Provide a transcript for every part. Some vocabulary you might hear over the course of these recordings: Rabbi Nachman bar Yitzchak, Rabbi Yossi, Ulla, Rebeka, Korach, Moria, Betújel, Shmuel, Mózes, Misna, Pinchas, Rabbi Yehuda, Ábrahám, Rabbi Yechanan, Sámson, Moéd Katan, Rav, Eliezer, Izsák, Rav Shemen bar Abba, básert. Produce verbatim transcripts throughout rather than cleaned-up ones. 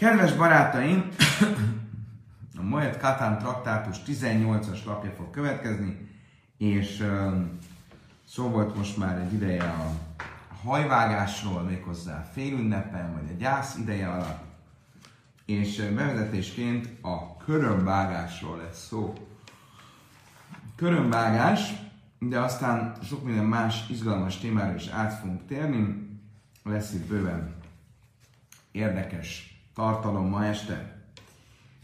Kedves barátaim, a Moéd Katan traktátus tizennyolcas lapja fog következni, és um, szó volt most már egy ideje a hajvágásról, méghozzá fél ünnepen, vagy a gyász ideje alatt, és bevezetésként a körömvágásról lesz szó. Körömvágás, de aztán sok minden más izgalmas témára is át fogunk térni, lesz itt bőven érdekes tartalom ma este.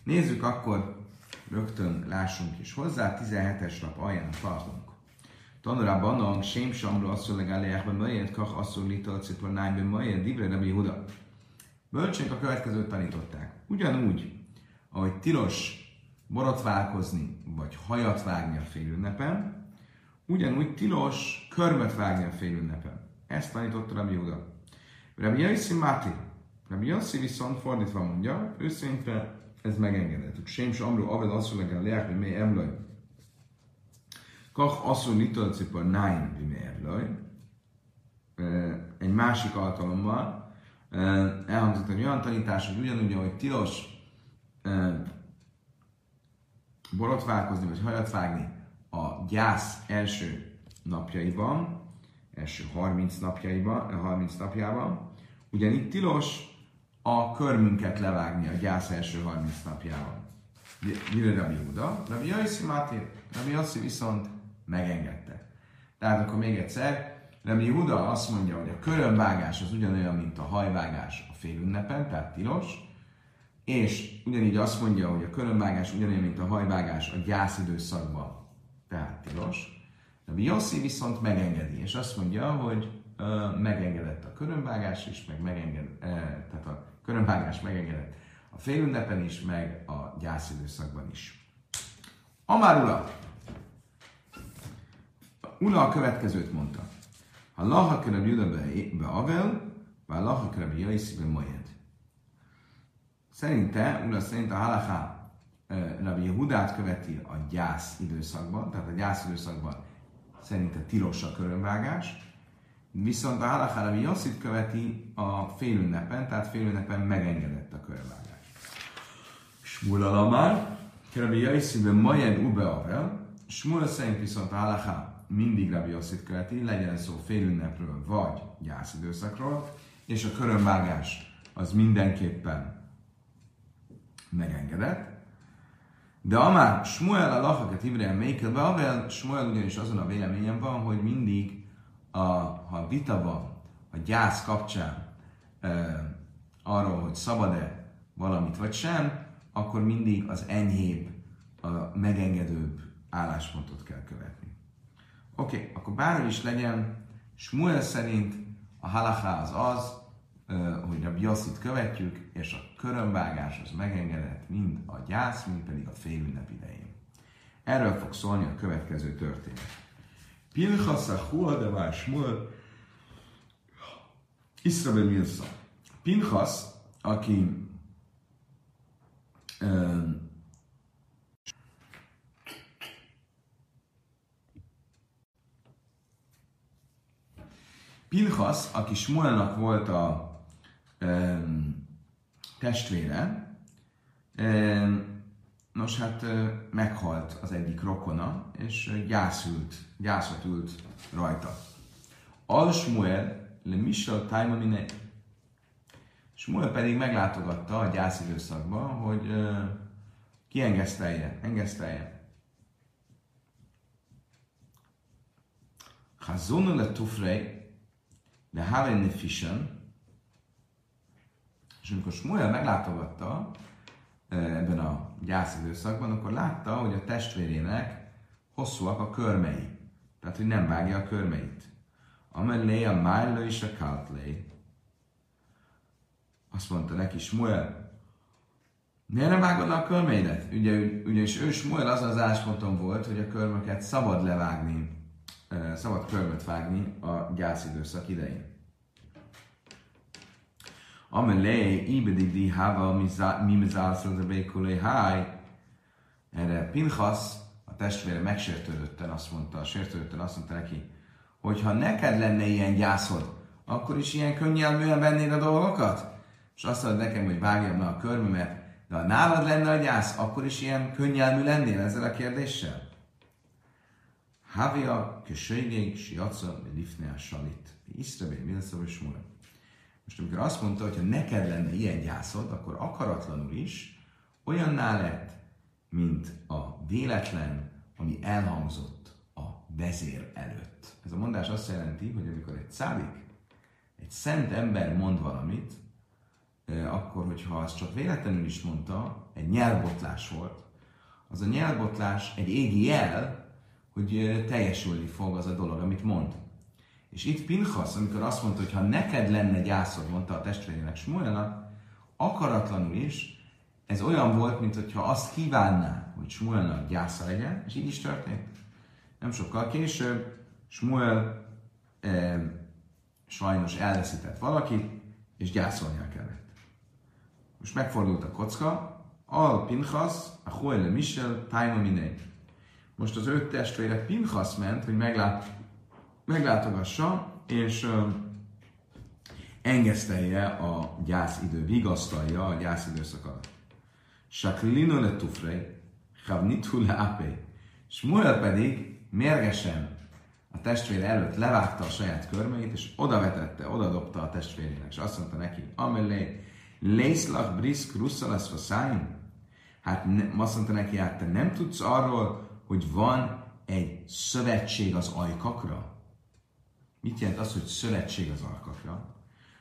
Nézzük akkor, rögtön lássunk is hozzá, tizenhetes lap alján tartunk. Tanulá banang, sémsamra asszol legáliákban möjjed, kach asszol litalcitva nájben möjjed, divre Rabbi Yehuda. Bölcsénk a következőt tanították. Ugyanúgy, ahogy tilos borotválkozni, vagy hajat vágni a félünnepen, ugyanúgy tilos körmöt vágni a félünnepen. Ezt tanította Rabbi Yehuda. Rabbi Yossi Máté, Rabbi Yossi viszont fordítva mondja, ő szerintem ez megengedhető. Sémsamra aved asszol legáliákban mely emlaj. Kach asszul litolcipor náim bimérlöj. Egy másik alkalommal elhangzott egy olyan tanítás, hogy ugyanúgy, ahogy tilos borotválkozni vagy hajat vágni a gyász első napjaiban, első harminc napjaiban, harminc napjában, ugyanígy tilos a körmünket levágni a gyász első harminc napjában. Mire Rabbi Yehuda? Rabbi Yossi Máté, Rabbi Yossi viszont megengedte. Tehát akkor még egyszer, Rabbi Yehuda azt mondja, hogy a körömvágás az ugyanolyan, mint a hajvágás a félünnepen, tehát tilos, és ugyanígy azt mondja, hogy a körömvágás ugyanolyan, mint a hajvágás a gyászidőszakban, tehát tilos. Rabbi Yossi viszont megengedi, és azt mondja, hogy ö, megengedett a körömvágás is, meg megenged, ö, tehát a körömvágás megengedett a félünnepen is, meg a gyászidőszakban is. Amár Ulla! Ulla a következőt mondta. Ha laha kereb jövőbe avel, vagy laha kereb jaiszbe majed. Szerinte, Ulla szerint a halaká Rabbi Yehudát követi a gyász időszakban, tehát a gyász időszakban szerinte tilos a körömvágás, viszont a halaká Rabbi Yossit követi a félünnepen, tehát félünnepen megengedett a körömvágás. Shmuel alamár, kereb jaiszbe majed ube avel, Shmuel szerint viszont a halaká mindig Rabbi Yossit követi, legyen szó félünnepről vagy gyászidőszakról, és a körömvágás az mindenképpen megengedett. De amár Shmuel a lachaket Ibrahim Meikelbe, avel Shmuel ugyanis azon a véleményen van, hogy mindig, a, ha vita van a gyász kapcsán e, arról, hogy szabad-e valamit vagy sem, akkor mindig az enyhébb, a megengedőbb álláspontot kell követni. Oké, okay, akkor bárhogy is legyen, Shmuel szerint a halakha az az, hogy Rabbi Yossit követjük, és a körömvágás az megengedett mind a gyász, mind pedig a félünnep idején. Erről fog szólni a következő történet. Pinchas a huadevá Shmuel Iszrabe Milsa. Pinchas, aki um, Pinchas, aki Shmuelnak volt a e, testvére, e, nos hát e, meghalt az egyik rokona, és gyászült, gyászot ült rajta. Al Shmuel le Michel Taima Mine. Shmuel pedig meglátogatta a gyászidőszakban, hogy e, kiengesztelje, engesztelje. Hazonu le Tufrei de Haven Fishen, és amikor Shmuel meglátogatta ebben a gyászidőszakban, akkor látta, hogy a testvérének hosszúak a körmei, tehát hogy nem vágja a körmeit. Amellé a Málló és a Kaltlé. Azt mondta neki Shmuel, miért nem vágod le a körmeidet? Ugye, ugyanis ő Shmuel azon az állásponton volt, hogy a körmöket szabad levágni, szabad körmöt vágni a gyászidőszak idején. Amelé, íbedik di hával, mi mezálszal, de békulé, háj! Erre Pinchas, a testvére megsértődötten azt mondta, sértődötten azt mondta neki, hogyha neked lenne ilyen gyászod, akkor is ilyen könnyelműen vennéd a dolgokat? és azt mondod nekem, hogy vágjam le a körmömet, de ha nálad lenne a gyász, akkor is ilyen könnyelmű lennél ezzel a kérdéssel? Havia kösöjgénk, siacon, lifnél salit. Iszrebé, mindasszor, Shmuel. Most amikor azt mondta, hogy ha neked lenne ilyen gyászod, akkor akaratlanul is olyanná lett, mint a véletlen, ami elhangzott a vezér előtt. Ez a mondás azt jelenti, hogy amikor egy szádik, egy szent ember mond valamit, akkor, hogyha az csak véletlenül is mondta, egy nyelvbotlás volt, az a nyelvbotlás egy égi jel, hogy teljesülni fog az a dolog, amit mond. És itt Pinchas, amikor azt mondta, hogy ha neked lenne gyászod, mondta a testvérének Shmuelnak, akaratlanul is, ez olyan volt, mintha azt kívánná, hogy Shmuelnak gyásza legyen, és így is történt. Nem sokkal később Shmuel eh, sajnos elveszített valakit, és gyászolnia kellett. Most megfordult a kocka, al Pinchas, a Hoyle Michel, Taino Minei. Most az öt testvére Pinchas ment, hogy meglát, meglátogassa, és uh, engesztelje a gyászidő, vigasztalja a gyászidőszakadat. Saklino le tufrei, havnitu le apé. Shmuel pedig mérgesen a testvére előtt levágta a saját körmeit, és odavetette, odadobta a testvérének, és azt mondta neki, amellé, lészlach brisk russzalász faszáim? Hát ne, azt mondta neki, hát te nem tudsz arról, hogy van egy szövetség az ajkakra? Mit jelent az, hogy szövetség az ajkakra?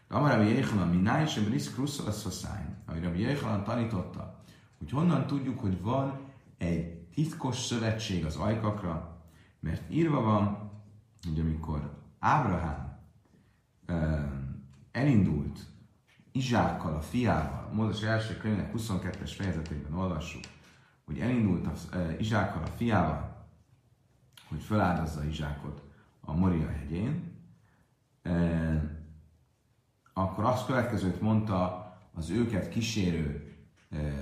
Rabbi Yehuda, mináj sem brisk russzalász faszáim? Rabbi Yehuda tanította, hogy honnan tudjuk, hogy van egy titkos szövetség az ajkakra, mert írva van, hogy amikor Ábrahám eh, elindult Izsákkal, a fiával, Mózes első könyvének huszonkettes fejezetében olvassuk, hogy elindult a, eh, Izsákkal, a fiával, hogy feláldozza Izsákot a Moria hegyén, eh, akkor azt következőt mondta az őket kísérő eh,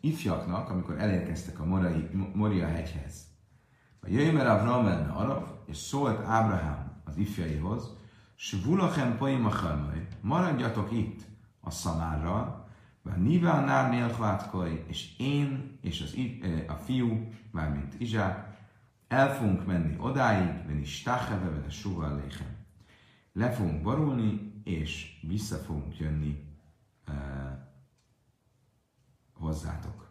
ifjaknak, amikor elérkeztek a Morai, Moria hegyhez. A jöjjmer Avram elne Arab, és szólt Ábrahám az ifjaihoz, Svulachem poimachalmai, maradjatok itt a szamárral, bár niván nárnél hvátkaj, és én és az, a fiú, mármint Izsák, el fogunk menni odáig, veni stáheve, vene suvalléhem. Le fogunk barulni, és vissza fogunk jönni uh, hozzátok.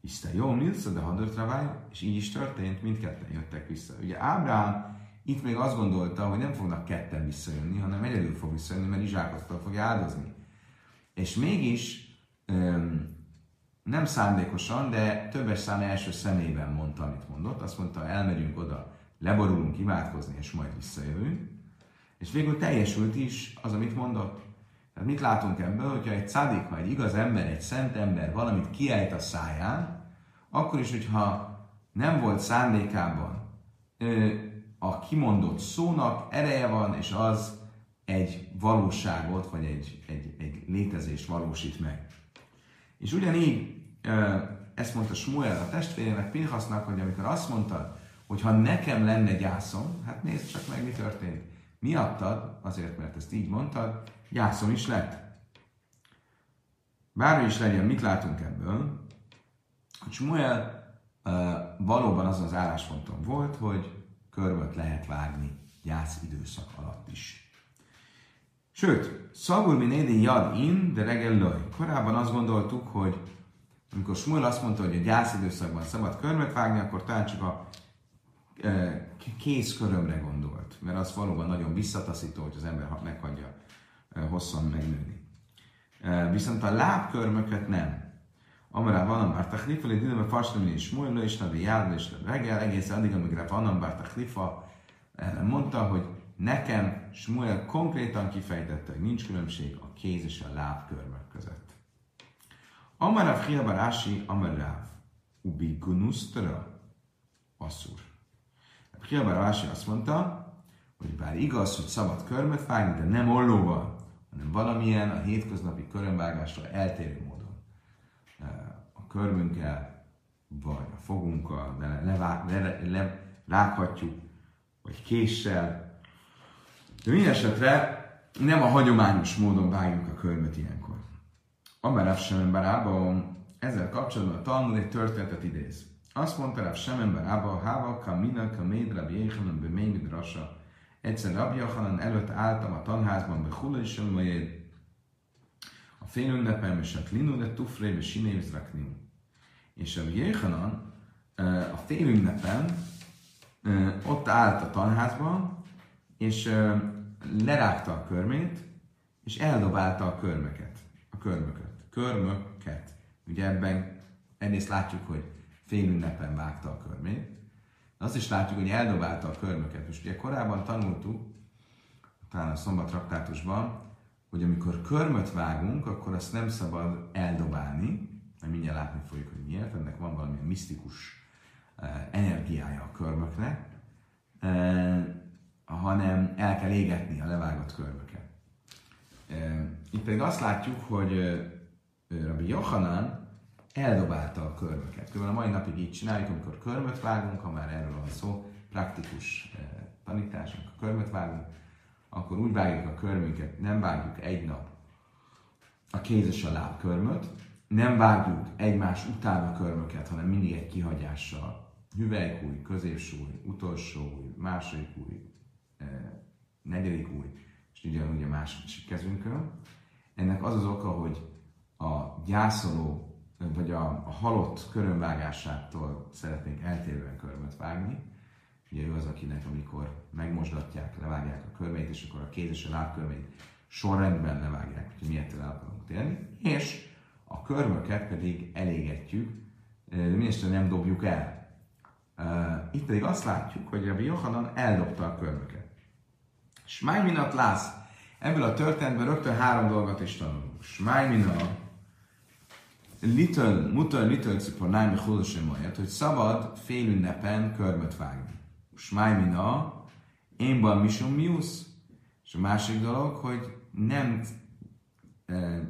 Isten jó, milsza, de hadörtravája, és így is történt, mindketten jöttek vissza. Ugye Ábrahám itt még azt gondolta, hogy nem fognak ketten visszajönni, hanem egyedül fog visszajönni, mert Izsákot fogja áldozni. És mégis nem szándékosan, de többes szám első személyben mondta, amit mondott. Azt mondta, elmegyünk oda, leborulunk imádkozni, és majd visszajövünk. És végül teljesült is az, amit mondott. Tehát mit látunk ebből, hogyha egy szádik, ha egy igaz ember, egy szent ember valamit kiejt a száján, akkor is, hogyha nem volt szándékában a kimondott szónak ereje van, és az egy valóságot, vagy egy, egy, egy létezést valósít meg. És ugyanígy ezt mondta Shmuel a testvérének, Pinchasnak, hogy amikor azt mondta, hogy ha nekem lenne gyászom, hát nézd csak meg, mi történt. Miattad, azért, mert ezt így mondtad, gyászom is lett. Bármi is legyen, mit látunk ebből? A Shmuel uh, valóban azon az állásponton volt, hogy körmöt lehet vágni gyász időszak alatt is. Sőt, szagul minédi jad in, de regellaj. Korábban azt gondoltuk, hogy amikor Shmuel azt mondta, hogy a gyász időszakban szabad körmöt vágni, akkor talán csak a uh, kéz körömre gondolt, mert az valóban nagyon visszataszító, hogy az ember meghagyja hosszan megnőni. Viszont a lábkörmöket nem. Amará vanam bártak lifa, légy időben farsnömi és múlva, és nabi járva, és reggel, egészen addig, amíg rá vanam bártak lifa, mondta, hogy nekem Shmuel konkrétan kifejtette, hogy nincs különbség a kéz és a lábkörmök között. Amará fhiabarási, amará ubi gunusztra asszúr. Fhiabarási azt mondta, hogy bár igaz, hogy szabad körmöt vágni, de nem ollóval, hanem valamilyen a hétköznapi körömvágásra eltérő módon. A körmünkkel, vagy a fogunkkal, de levághatjuk, le, le, vagy késsel. De mindesetre nem a hagyományos módon vágjuk a körmöt ilyenkor. Amarav Shemen bar Abba, ezzel kapcsolatban a Talmud egy történetet idéz. Azt mondta Rav Shemen bar Abba, Hava kamina kamed Rabbi Yechanan b'mei midrasa. Egyszer Rabbi Yechanan előtt álltam a tanházban, bechulai Shemayed, a félünnepem, és a klinu de tufré, és sinév zrakniu. És Rabbi Yechanan a félünnepen ott állt a tanházban, és lerágta a körmét, és eldobálta a körmöket. A körmöket. Körmöket. Ugye ebben egyrészt látjuk, hogy félünnepen vágta a körmét. Azt is látjuk, hogy eldobálta a körmöket. Most ugye korábban tanultuk, talán a szombat traktátusban, hogy amikor körmöt vágunk, akkor azt nem szabad eldobálni, mert mindjárt látni fogjuk, hogy miért. Ennek van valamilyen misztikus energiája a körmöknek, hanem el kell égetni a levágott körmöket. Itt pedig azt látjuk, hogy Rabbi Yechanan eldobálta a körmöket. Különben a mai napig így csináljuk, amikor körmöt vágunk, ha már erről van szó, praktikus tanításunk, a körmöt vágunk, akkor úgy vágjuk a körmünket, nem vágjuk egy nap a kéz és a láb körmöt, nem vágjuk egymás után a körmöket, hanem mindig egy kihagyással. Hüvelykúj, középsúly, utolsó új, második új, negyedik új, és ugyanúgy a másik kezünkön. Ennek az az oka, hogy a gyászoló, vagy a, a halott körömvágásától szeretnénk eltérően körmöt vágni. Ugye ő az, akinek amikor megmosdatják, levágják a körmeit, és akkor a kéz és a lábkörmeit sorrendben levágják, hogy mi ettől el akarunk térni. És a körmöket pedig elégetjük, mindestől nem dobjuk el. Itt pedig azt látjuk, hogy Rabbi Yechanan eldobta a körmöket. Smáj minat lász. Ebből a történetben rögtön három dolgot is tanulunk. Smáj minat little, mutal little cipornáj mechulosem olyat, hogy szabad félünnepen körmöt vágni. Smáj minat énban misum miusz. És a másik dolog, hogy nem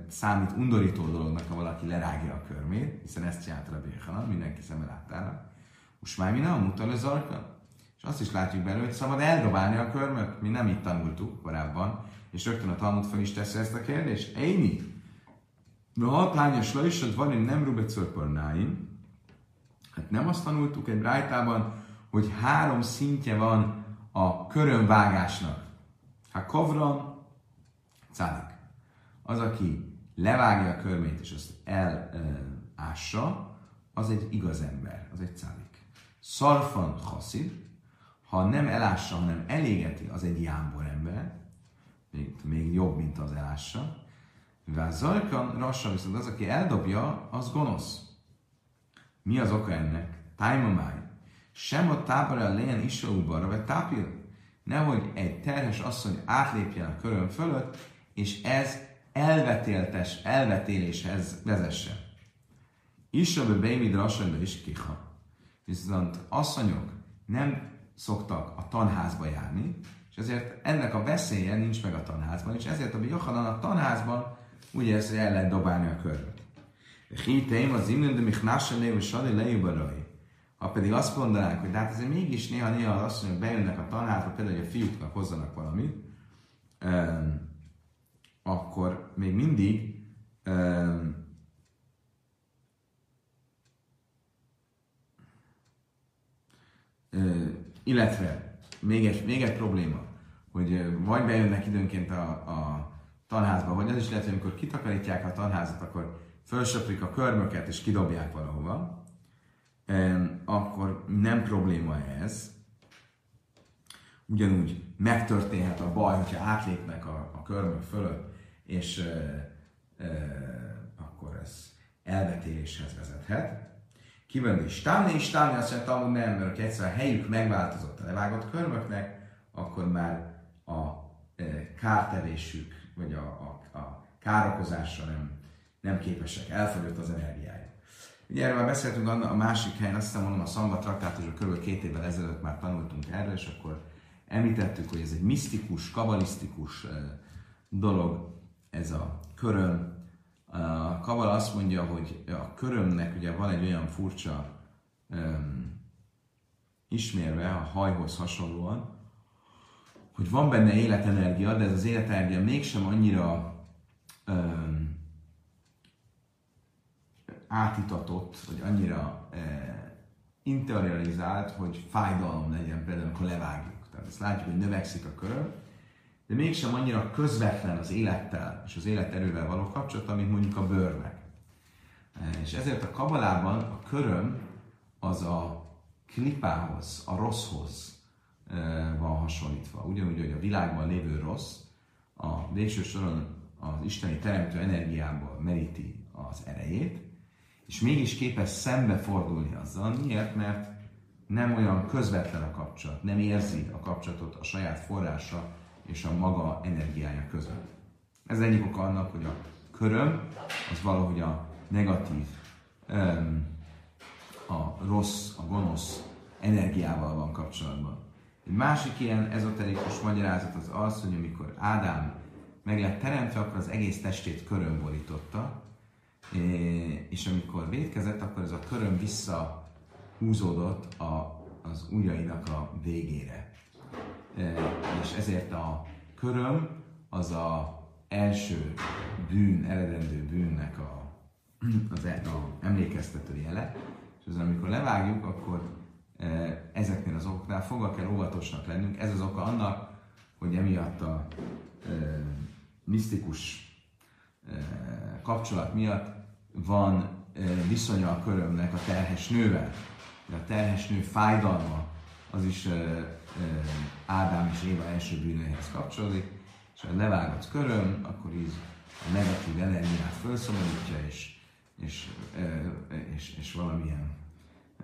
számít undorító dolognak, ha valaki lerágja a körmét, hiszen ezt csinált Rabbi Yechanan, mindenki szemmel láttára. Usmáj mi nem, mutal az arka. És azt is látjuk belőle, hogy szabad eldobálni a körmöt, mi nem itt tanultuk korábban, és rögtön a Talmud fel is teszi ezt a kérdést. Ejni, de hatlányos lajsod van, én nem rubecörpornáim. Hát nem azt tanultuk egy brájtában, hogy három szintje van a körömvágásnak. Ha kovran, cádik. Az, aki levágja a körmét és azt elássa, az egy igaz ember, az egy cálik. Szarfan haszid, ha nem elássa, hanem elégeti, az egy jámbor ember, még, még jobb, mint az elássa. Mivel zajkan rassa, viszont az, aki eldobja, az gonosz. Mi az oka ennek? Tájmamáj. Sem a tábara legyen isóúbarra, vagy tápil. Nehogy egy terhes asszony átlépjen a köröm fölött, és ez elvetéltes, elvetéléshez vezesse. Isabe beimidra asszonyba is kiha. Viszont asszonyok nem szoktak a tanházba járni, és ezért ennek a veszélye nincs meg a tanházban, és ezért a Yechanan a tanházban úgy érzi, hogy el lehet dobálni a köröt. Hiteim az imlendő michnásenév és sadi lejubarai. Ha pedig azt mondanák, hogy de hát azért mégis néha-néha az asszonyok bejönnek a tanházba, például, hogy a fiúknak hozzanak valamit, akkor még mindig um, uh, illetve még egy, még egy probléma, hogy vagy bejönnek időnként a, a tanházba, vagy az is lehet, hogy amikor kitakarítják a tanházat, akkor felsöprik a körmöket és kidobják valahova, um, akkor nem probléma ez. Ugyanúgy megtörténhet a baj, hogyha átlépnek a, a körmök fölött, és e, e, akkor ez elvetéléshez vezethet. Kivendő is támni, is támni, azt jelenti, hogy nem, mert ha egyszer a helyük megváltozott a levágott körmöknek, akkor már a e, kártevésük, vagy a, a, a károkozásra nem, nem képesek, elfogyott az energiájuk. Ugye erről már beszéltünk a másik helyen, azt hiszem mondom a szombat traktátusban, körülbelül két évvel ezelőtt már tanultunk erről, és akkor említettük, hogy ez egy misztikus, kabalisztikus dolog, ez a köröm. A kabala azt mondja, hogy a körömnek ugye van egy olyan furcsa um, ismérve a hajhoz hasonlóan, hogy van benne életenergia, de ez az életenergia mégsem annyira um, átitatott, vagy annyira eh, interiorizált, hogy fájdalom legyen például, amikor levágjuk. Tehát ezt látjuk, hogy növekszik a köröm, de mégsem annyira közvetlen az élettel és az életerővel való kapcsolat, mint mondjuk a bőrnek. És ezért a kabalában a köröm az a klipához, a rosszhoz van hasonlítva. Ugyanúgy, hogy a világban lévő rossz a végső soron az isteni teremtő energiából meríti az erejét, és mégis képes szembefordulni azzal. Miért? Mert nem olyan közvetlen a kapcsolat, nem érzi a kapcsolatot a saját forrása és a maga energiája között. Ez egyik oka annak, hogy a köröm az valahogy a negatív, a rossz, a gonosz energiával van kapcsolatban. Egy másik ilyen ezoterikus magyarázat az az, hogy amikor Ádám meg lett teremtve, akkor az egész testét köröm borította, és amikor vétkezett, akkor ez a köröm visszahúzódott a, az ujjainak a végére. És ezért a köröm az a első bűn, eredendő bűnnek a az emlékeztető jele, és az, amikor levágjuk, akkor ezeknél az okoknál fogva kell óvatosnak lennünk. Ez az oka annak, hogy emiatt a e, misztikus e, kapcsolat miatt van e, viszonya a körömnek a terhes nővel. De a terhes nő fájdalma az is e, e, Ádám és Éva első bűneihez kapcsolódik, és ha levágod köröm, akkor így a negatív energiát felszomorítja, és És, és, és valamilyen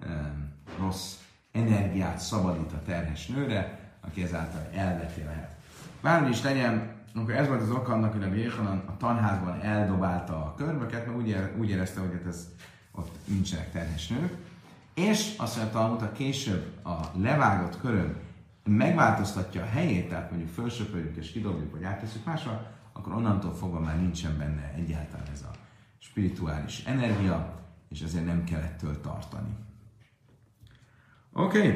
e, rossz energiát szabadít a terhes nőre, aki ezáltal elveti lehet. Bármi is legyen, akkor ez volt az oka annak, hogy a Jéhanan a tanházban eldobálta a körmöket, mert úgy, úgy érezte, hogy hát ez, ott nincsenek terhes nők. És azt mondja a Talmud, később a levágott köröm megváltoztatja a helyét, tehát mondjuk felsöpöljük és kidobjuk, vagy átteszünk máshol, akkor onnantól fogva már nincsen benne egyáltalán ez a spirituális energia, és ezért nem kell ettől tartani. Oké. Okay.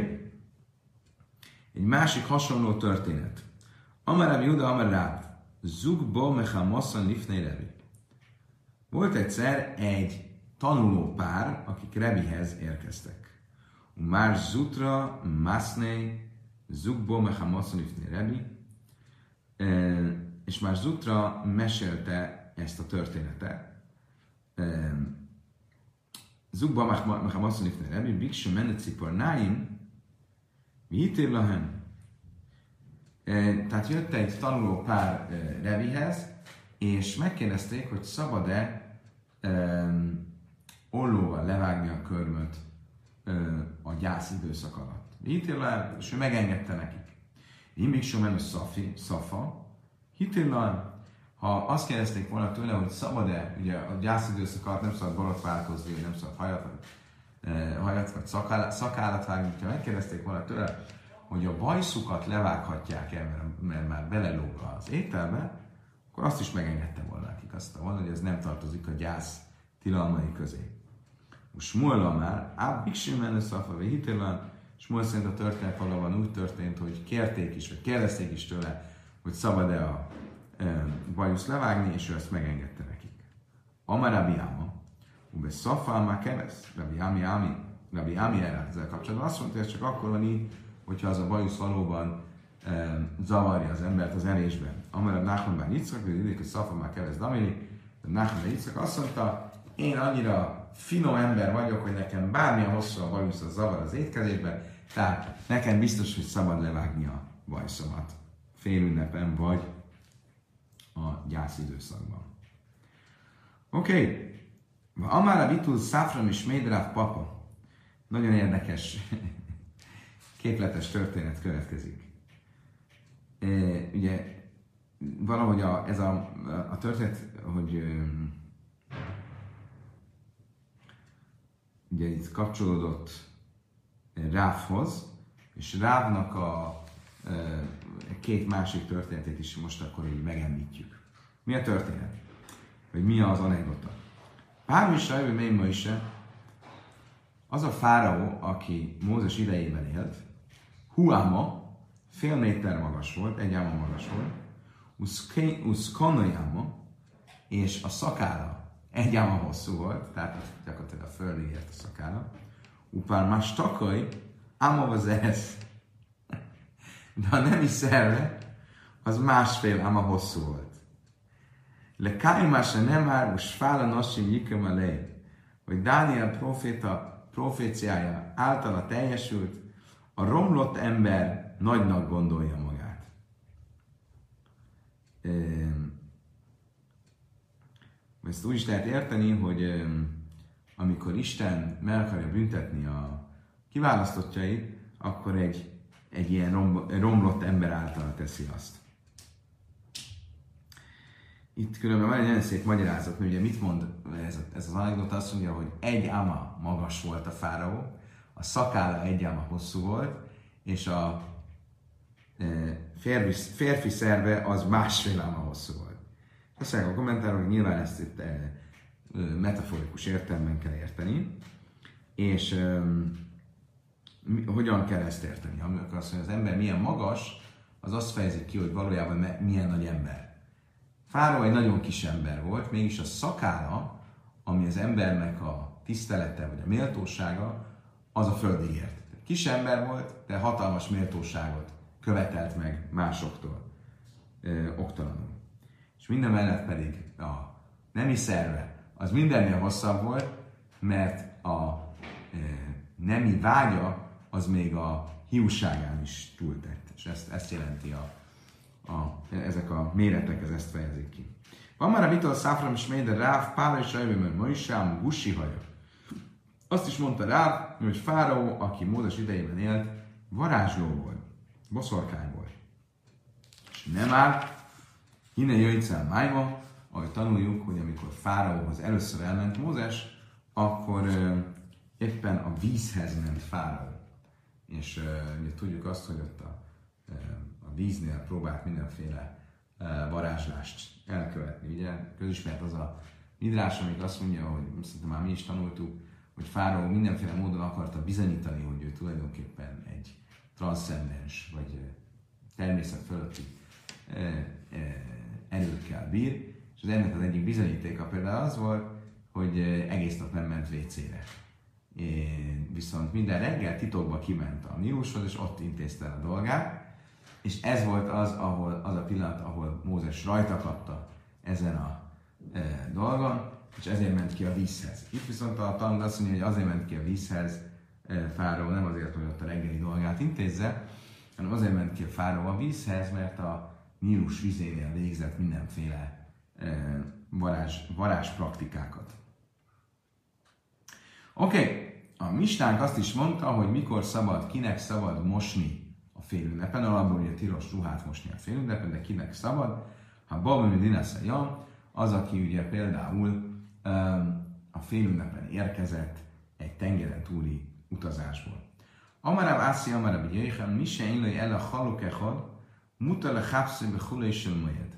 Egy másik hasonló történet. Amar Rabbi Yehuda, Amar Rav, Zug bo mecha masszan lifnei Rebi. Volt egyszer egy tanulópár, akik Rebihez érkeztek. Már zutra masznei Zug bo mecha masszan lifnei Rebi. És már zutra mesélte ezt a történetet. Zugba mecha masszonifne Rebi, biksu menet cipornáim, mi hitél lahen? Tehát jött egy tanuló pár Rebihez, és megkérdezték, hogy szabad-e ollóval levágni a körmöt a gyász időszak alatt. Mi hitél lahen? És ő megengedte nekik. Én biksu menet szafa, hitél lahen? Ha azt kérdezték volna tőle, hogy szabad-e, ugye a gyászidőszak alatt nem szabad borot változni, nem szabad hajat, hajat vagy szakállat vágni, ha megkérdezték volna tőle, hogy a bajszukat levághatják-e, mert már belelóg az ételbe, akkor azt is megengedte volna nekik, azt mondta, hogy ez nem tartozik a gyász tilalmai közé. Shmuel már, ábik simán összeafavé hitélen, Shmuel szerint a történet valóban úgy történt, hogy kérték is, vagy kérdezték is tőle, hogy szabad-e a bajusz levágni, és ő ezt megengedte nekik. Ama Rabbi Ama, ube szafá már kevesz, Rabbi Ami Ami, Rabbi Ami erre ezzel kapcsolatban azt mondta, hogy ez csak akkor van így, hogyha az a bajusz valóban e, zavarja az embert az erésben. Ama Rabbi Nachman bár Yitzchak, hogy idék, hogy szafá már kevesz Damini, de Nachman bár Yitzchak azt mondta, én annyira finom ember vagyok, hogy nekem bármilyen hosszú a bajusz, az zavar az étkezésben, tehát nekem biztos, hogy szabad levágni a bajuszomat félünnepen, vagy a gyász időszakban. Oké. Okay. Amára vitul száfram és médráv papa. Nagyon érdekes képletes történet következik. E, ugye valahogy a, ez a, a történet, hogy ugye itt kapcsolódott Rávhoz, és Rávnak a két másik történetét is most akkor így megemlítjük. Mi a történet? Vagy mi az anekdota? Pármisa, jövő mély ma is, az a fáraó, aki Mózes idejében élt, Huáma, fél méter magas volt, egy áma magas volt, Uszkanojáma, és a szakála Egy áma hosszú volt, tehát gyakorlatilag a földig ért a szakállam. Upár más takaj, áma az ez. De ha nem is szerve, az másfél áma hosszú volt. Le kájmása nem árus, fála nassim nyikom a lej, hogy Dániel proféta proféciája általa teljesült, a romlott ember nagynak gondolja magát. Ezt úgy is lehet érteni, hogy amikor Isten meg akarja büntetni a kiválasztottjait, akkor egy, egy ilyen romlott ember által teszi azt. Itt különben van egy nagyon szép magyarázat, mert ugye mit mond ez, ez az anekdota? Azt mondja, hogy egy áma magas volt a fáraó, a szakálla egy áma hosszú volt, és a férfi, férfi szerve az másfél áma hosszú volt. Köszönjük a kommentáron, hogy nyilván ezt itt metaforikus értelemben kell érteni, és um, mi, hogyan kell ezt érteni? Amikor azt mondja, az ember milyen magas, az azt fejezi ki, hogy valójában me, milyen nagy ember. Fáraó egy nagyon kis ember volt, mégis a szakálla, ami az embernek a tisztelete vagy a méltósága, az a földig ért. Kis ember volt, de hatalmas méltóságot követelt meg másoktól, ö, oktalanul. És minden mellett pedig a nemi szerve, az mindennél hosszabb volt, mert a e, nemi vágya az még a hiúságán is túltett. És ezt, ezt jelenti a, a, ezek a méretek, ez ezt fejezik ki. Van már a vitól száfram és mélyder Ráv, Pála és Rajvömer, ma is sám, Gusi haja. Azt is mondta Ráv, hogy Fáraó, aki Mózes idejében élt, varázsló volt, boszorkány volt. És nem áll, innen jöjjtsz el májma, ahogy tanuljuk, hogy amikor Fáraóhoz először elment Mózes, akkor ö, éppen a vízhez ment Fáraó. És ö, ugye tudjuk azt, hogy ott a, ö, a víznél próbált mindenféle ö, varázslást elkövetni. Ugye közismert az a midrás, amik azt mondja, hogy szerintem már mi is tanultuk, hogy Fáraó mindenféle módon akarta bizonyítani, hogy ő tulajdonképpen egy transzcendens vagy természet fölötti ö, ö, erőkkel bír, és az ennek az egyik bizonyítéka például az volt, hogy egész nap nem ment vécére. Viszont minden reggel titokba kiment a Nílushoz, és ott intézte el a dolgát, és ez volt az, ahol, az a pillanat, ahol Mózes rajta kapta ezen a e, dolgon, és ezért ment ki a vízhez. Itt viszont a tanul azt mondja, hogy azért ment ki a vízhez e, Fáraó, nem azért, hogy ott a reggeli dolgát intézze, hanem azért ment ki a Fáraó a vízhez, mert a Nílus vizénél végzett mindenféle eh, varázs, varázspraktikákat. Oké, okay. A Misnánk azt is mondta, hogy mikor szabad, kinek szabad mosni a félünnepen, alapból ugye tilos ruhát mosni a félünnepen, de kinek szabad? Ha Babami Dinasza Jan, az, aki ugye például eh, a félünnepen érkezett egy tengeren túli utazásból. Amarav Ászi, Amarav Jöjjel, Mise Inlai Ella Halukechod, Mutal Hápszé Bechulé Sölmöjed.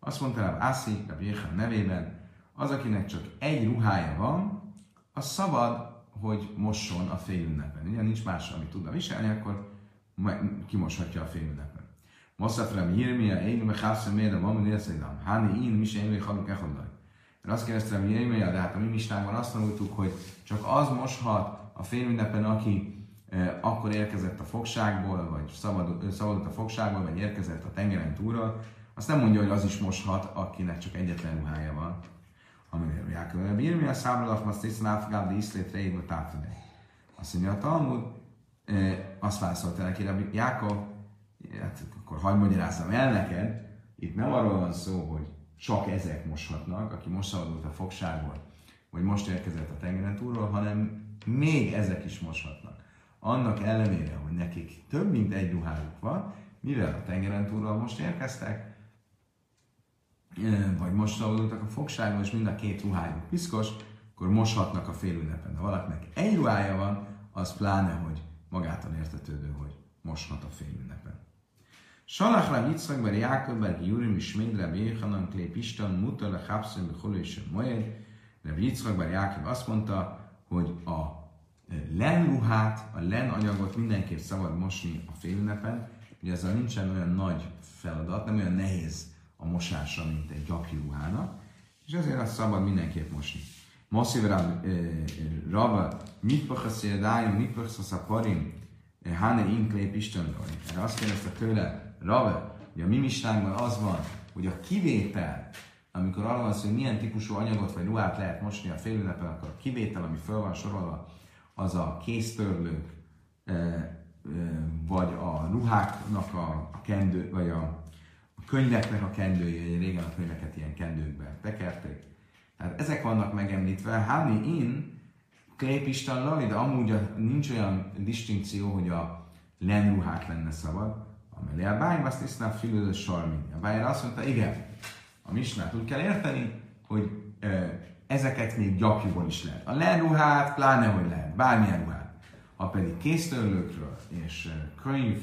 Azt mondta Rav Ászi, Rabbi Yossi nevében, az, akinek csak egy ruhája van, az szabad, hogy mosson a félünnepen. Ugye nincs más, amit tudna viselni, akkor kimoshatja a félünnepen. Moszafram Jirmia, Égnöme Hápszé Mérde, Vamin Érszegdám, Háni Ín, Mise Énlé Haluk Echodaj. Mert azt kérdeztem Jirmia, de hát a mi mistánkban azt tanultuk, hogy csak az moshat a félünnepen, aki akkor érkezett a fogságból, vagy szabadult, szabadult a fogságból, vagy érkezett a tengeren túlról, azt nem mondja, hogy az is moshat, akinek csak egyetlen ruhája van. Amiről jákülön a bírmi, a szábladafma, azt hiszen átfogább, de iszlét rejébe tápfedei. Azt mondja a Talmud, azt válaszolta neki, hogy Jákob, hát akkor hagyd magyarázzam el neked, itt nem arról van szó, hogy csak ezek moshatnak, aki most szabadult a fogságból, vagy most érkezett a tengeren túlról, hanem még ezek is moshatnak. Annak ellenére, hogy nekik több mint egy ruhájuk van, mivel a tengeren túlról most érkeztek, vagy most szabadultak a fogságból, és mind a két ruhájuk piszkos, akkor moshatnak a félünnepen. De valakinek egy ruhája van, az pláne, hogy magától értetődő, hogy moshat a félünnepen. Salach Rav Yitzchak bar Jákob bar Júrim és Méd Rabbi Jéhanan klép Isten mutal a Hápszön Bechol és a Moéd. Rav Yitzchak bar Jákob azt mondta, hogy a lenruhát, a lenanyagot mindenképp szabad mosni a félünnepen. Ugye ezzel nincsen olyan nagy feladat, nem olyan nehéz a mosása, mint egy gyapjú ruhának. és ezért azt szabad mindenképp mosni. Moszív Rava, mit pachaszédájom, mit pachaszaszaparim, háne inklép Istenről. Erre azt kérdezte tőle Rava, hogy a mi mistánkban az van, hogy a kivétel, amikor arra van szó, hogy milyen típusú anyagot vagy ruhát lehet mosni a félülepen, akkor a kivétel, ami föl van sorolva, az a kéztörlők, vagy a ruháknak a kendő, vagy a könyveknek a kendője, régen a könyveket ilyen kendőkben tekerték. Tehát ezek vannak megemlítve. Háni in, klépisten lali, de amúgy nincs olyan distinkció, hogy a lenruhák lenne szabad. Amely a bájba azt hiszem, fülőzös sarmi. A bájra azt mondta, igen, a misnát úgy kell érteni, hogy ö, ezeket még gyapjúból is lehet. A lenruhát pláne, hogy lehet, bármilyen ruhát. Ha pedig kéztörlőkről és könyv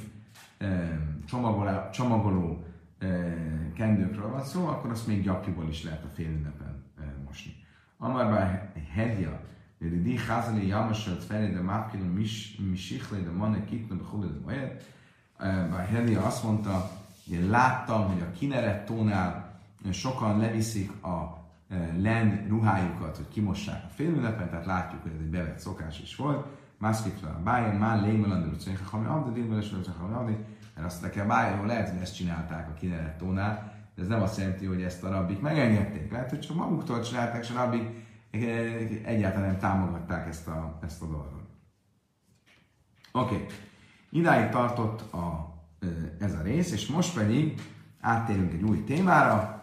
csomagoló, csomagoló kendőkről van szó, akkor azt még gyakjúból is lehet a fél ünnepen mosni. Amarbá hedja, de di házali jamasot felé, de mápkédő misiklé, de manne kitnő, de húlő, de olyat. Bár hedja azt mondta, hogy láttam, hogy a kinerett tónál sokan leviszik a len ruhájukat, hogy kimossák a fél ünnepen, tehát látjuk, hogy ez egy bevett szokás is volt. Mászképpen a bájén már lémelandról csinálják, ha mi abdodilből és ha abdodilből, mert azt neki a bájén lehet, hogy ezt csinálták a kinerett tónál, de ez nem azt jelenti, hogy ezt a rabbik megengedték. Lehet, hogy csak maguktól csinálták, és a rabbik egyáltalán nem támogatták ezt a, ezt a dolgot. Oké, okay. Idáig tartott a, ez a rész, és most pedig áttérünk egy új témára.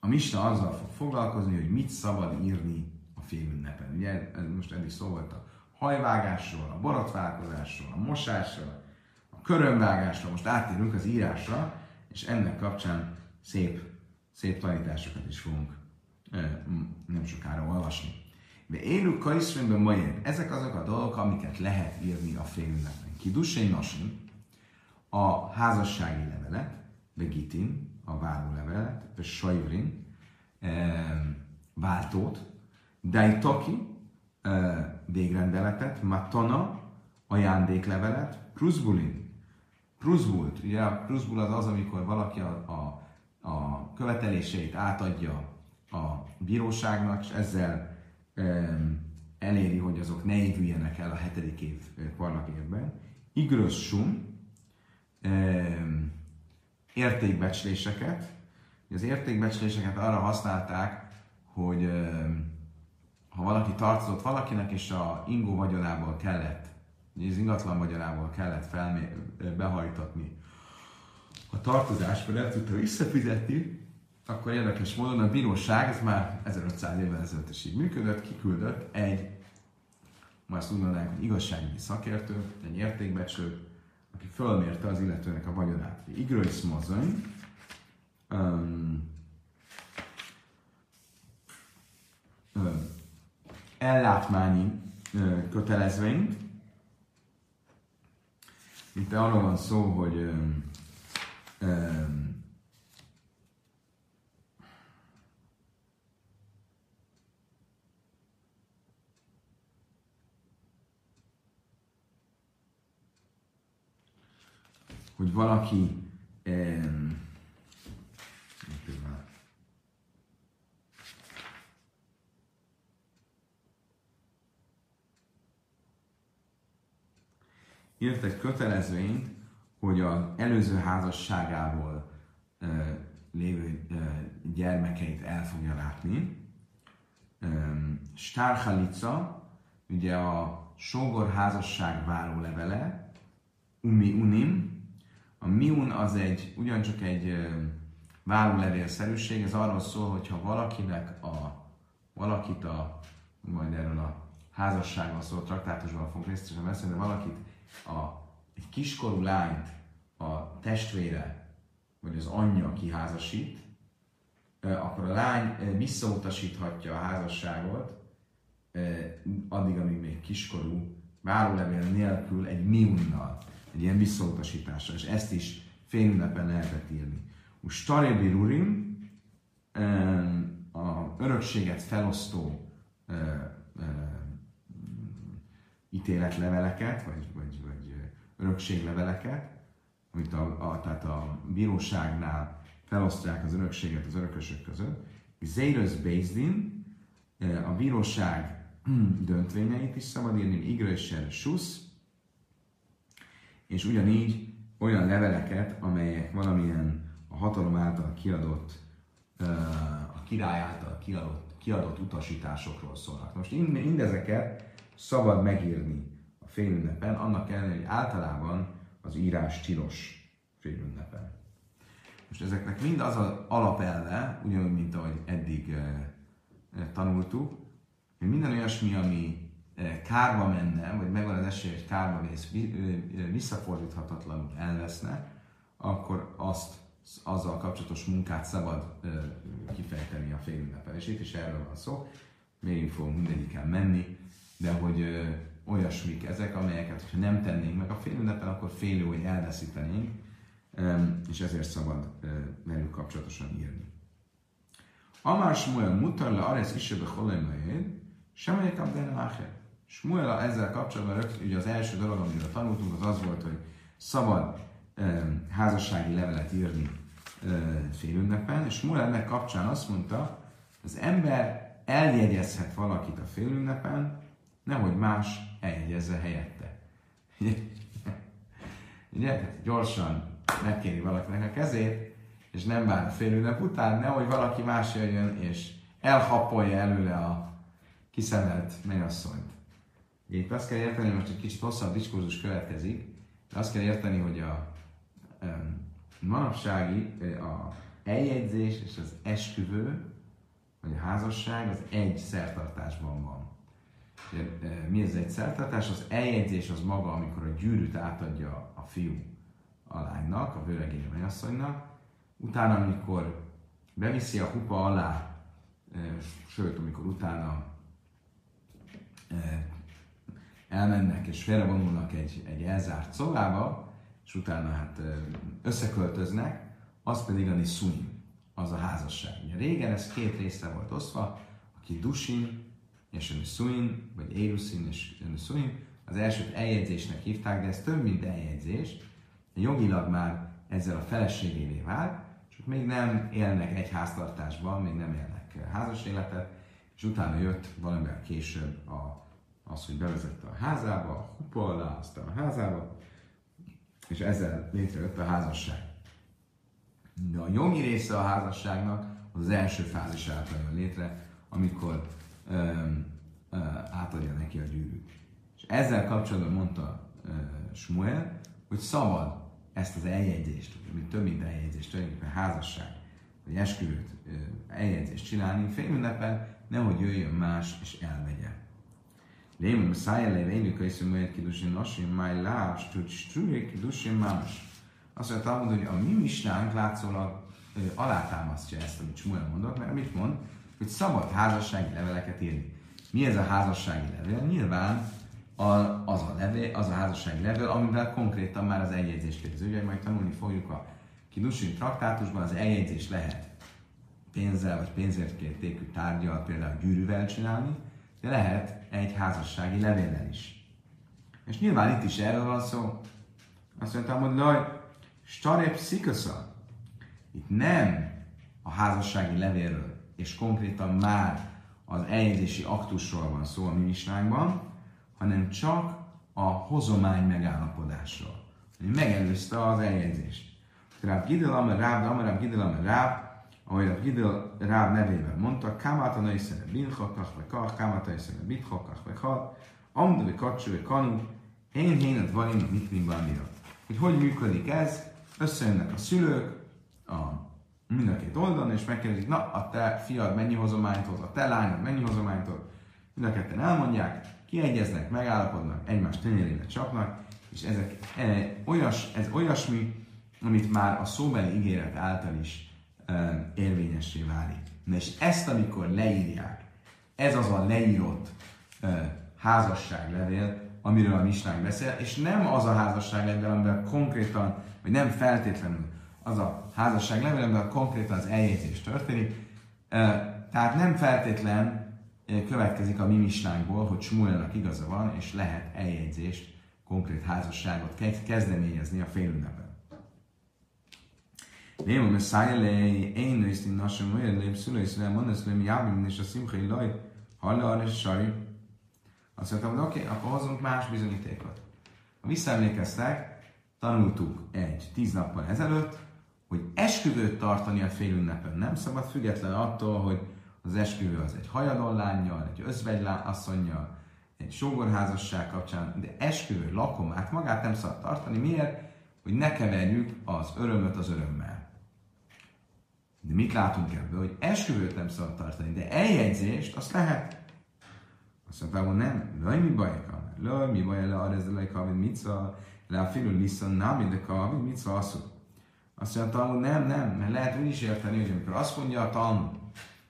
A misna azzal fog foglalkozni, hogy mit szabad írni félünnepen. Ugye most eddig szó volt a hajvágásról, a borotválkozásról, a mosásról, a körömvágásról, most áttérünk az írásra, és ennek kapcsán szép, szép tanításokat is fogunk ö, nem sokára olvasni. De élő kaiszfényben majd ezek azok a dolgok, amiket lehet írni a félünnepben. Kidussé nosin, a házassági levelet, de gitin, a várólevelet, de sajvrin, váltót, Daitoki, végrendeletet, Matona, ajándéklevelet, Pruzbulin. Pruzbult, ugye a Pruzbul az az, amikor valaki a, a, a követeléseit átadja a bíróságnak, és ezzel um, eléri, hogy azok ne évüljenek el a hetedik év parnak évben. Igrössum, um, értékbecsléseket. Az értékbecsléseket arra használták, hogy um, ha valaki tartozott valakinek, és a ingó vagyonából kellett, az ingatlan vagyonából kellett felmé- behajtatni a tartozást, mert el tudta visszafizetni, akkor érdekes módon a bíróság, ez már ezerötszáz évvel ezelőtt is így működött, kiküldött egy, majd azt úgy mondanánk, hogy igazságügyi szakértő, egy értékbecső, aki fölmérte az illetőnek a vagyonát. Igrősz mozony, um, um, ellátmányi ö, kötelezvényt. Itt arról van szó, hogy ö, ö, hogy valaki ö, írt egy kötelezvényt, hogy az előző házasságából ö, lévő ö, gyermekeit el fogja látni. Stárhalica, ugye a sógor házasság várólevele, umi unim. A miun az egy, ugyancsak egy várólevélszerűség, ez arról szól, hogyha valakinek a, valakit a, majd erről a házasságban szól, traktátusban fogunk részletesen beszélni, de valakit A, egy kiskorú lányt a testvére, vagy az anyja kiházasít, akkor a lány visszautasíthatja a házasságot, addig, amíg még kiskorú, várólevél nélkül egy miunnal, egy ilyen visszautasítással, és ezt is félünnepen lehetett írni. Most Tarébi Rurim, a örökséget felosztó ítéletleveleket, vagy, vagy, vagy örökségleveleket, amit a, a, tehát a bíróságnál felosztják az örökséget az örökösök között. Zérosz Bézdin, a bíróság döntvényeit is szabad írni, Igrösser Susz, és ugyanígy olyan leveleket, amelyek valamilyen a hatalom által kiadott, a király által kiadott, kiadott utasításokról szólnak. Most mindezeket szabad megírni a félünnepen, annak ellenére, hogy általában az írás tilos félünnepen. Most ezeknek mind az az alapelve, ugyanúgy, mint ahogy eddig tanultuk, hogy minden olyasmi, ami kárba menne, vagy megvan az esély, hogy kárba vész, visszafordíthatatlanul elveszne, akkor azt, azzal kapcsolatos munkát szabad kifejteni a félünnepen. És itt is erről van szó, még fogunk mindegyiken menni, de hogy olyasmik ezek, amelyeket, hogyha nem tennénk meg a félünnepen, akkor félő, hogy elveszítenénk, és ezért szabad velük kapcsolatosan írni. Amár Shmuel mutar le ares isebe cholemajén, semmelyek abdén láhe. Shmuel ezzel kapcsolatban rögtön, ugye az első dolog, amiről tanultunk, az az volt, hogy szabad házassági levelet írni félünnepen, és Shmuel ennek kapcsán azt mondta, az ember eljegyezhet valakit a félünnepen, nehogy más eljegyezze helyette. Ugye? Gyorsan megkéri valakinek a kezét, és nem vár a félünnep után, nehogy valaki más jöjjön, és elhapolja előle a kiszemelt mennyasszonyt. Itt azt kell érteni, hogy most egy kicsit hosszabb diskurzus következik, de azt kell érteni, hogy a um, manapsági a eljegyzés és az esküvő, vagy a házasság, az egy szertartásban van. Mi ez egy szertartás? Az eljegyzés az maga, amikor a gyűrűt átadja a fiú a lánynak, a vőlegénye mennyasszonynak, utána, amikor beviszi a hupa alá, sőt, amikor utána elmennek és félrevonulnak egy, egy elzárt szobába, és utána hát összeköltöznek, az pedig a niszuim, az a házasság. Ugye régen ez két része volt osztva, aki dusin és a niszuim, vagy éruszin és a niszuim, az elsőt eljegyzésnek hívták, de ez több, mint eljegyzés, jogilag már ezzel a feleségévé vált, csak még nem élnek egy háztartásban, még nem élnek házas életet, és utána jött valamivel később a, az, hogy bevezette a házába, a hupa alá, aztán a házába, és ezzel létrejött a házasság. De a jogi része a házasságnak az első fázis által jön létre, amikor öm, ö, átadja neki a gyűrűt. És ezzel kapcsolatban mondta ö, Shmuel, hogy szabad ezt az eljegyzést, mint több mint eljegyzést, tulajdonképpen házasság, vagy esküvőt, eljegyzést csinálni, félünnepen, nehogy jöjjön más, és elvegye. Lémum szájjelejve élük a iszű Moéd Kidusin Nosim, máj lábs, tudj Kidusin más. Azt mondta, hogy a mi misnánk látszólag alátámasztja ezt, amit Shmuel mondott, mert mit mond? Hogy szabad házassági leveleket írni. Mi ez a házassági levél? Nyilván A, az, a levél, az a házassági levél, amivel konkrétan már az eljegyzés kérdező, hogy majd tanulni fogjuk a Kidusin traktátusban, az eljegyzés lehet pénzzel vagy pénzért kértékű tárgyal, például gyűrűvel csinálni, de lehet egy házassági levéllel is. És nyilván itt is erről van szó. Azt mondtam, hogy laj, starep szikasza. Itt nem a házassági levélről, és konkrétan már az eljegyzési aktusról van szó a mi misnánkban, hanem csak a hozomány megállapodásról. Megelőzte az eljegyzést. Ráv Gidel, Amer Ráv, Amer Gidel, Amer Ráv, ahogy Ráv Gidel Ráv nevével mondta, Kámata naiszere binchak, kakve kak, Kámata naiszere binchak, kakve kak, Amdove kacsőve kanu, Hén hénet valin, mit minban mirat. Hogy hogy működik ez? Összejönnek a szülők, a mind a két oldalon, és megkérdezik, na, a te fiad mennyi hozományt hoz, a te lányod mennyi hozományt hoz, mind a ketten elmondják, kiegyeznek, megállapodnak, egymás tenyerére csapnak, és ezek, e, olyas, ez olyasmi, amit már a szóbeli ígéret által is e, érvényessé válik. Na és ezt, amikor leírják, ez az a leírott e, házasságlevél, amiről a misnánk beszél, és nem az a házasságlevél, amiben konkrétan, vagy nem feltétlenül az a házasságlevél, amiben konkrétan az eljegyzés történik. E, tehát nem feltétlen következik a mi misnánkból, hogy Shmuelnak igaza van, és lehet eljegyzést, konkrét házasságot kezdeményezni a félünnepen. Néma meszájlei, én nősztén nasom olyan lép szülőszülel, mondanom, jávim és a szimchai laj, hallal és sari. Azt mondtam, hogy oké, okay, akkor hozunk más bizonyítékot. Ha visszaemlékeztek, tanultuk egy tíz nappal ezelőtt, hogy esküvőt tartani a félünnepön nem szabad, független attól, hogy az esküvő az egy hajadonlánnyal, egy özvegyasszonnyal, egy sógorházasság kapcsán, de esküvő lakomát magát nem szabad tartani. Miért? Hogy ne keverjük az örömöt az örömmel. De mit látunk ebből? Hogy esküvőt nem szabad tartani, de eljegyzést azt lehet. Azt mondta, hogy nem. Laj, mi baj? Laj, mi baj? Le a rezdelej kavid mica, le a filul liszon námi de kavid mica asszú. Azt mondta, hogy nem, nem, mert lehet úgy is érteni, hogy amikor azt mondja a Talmud,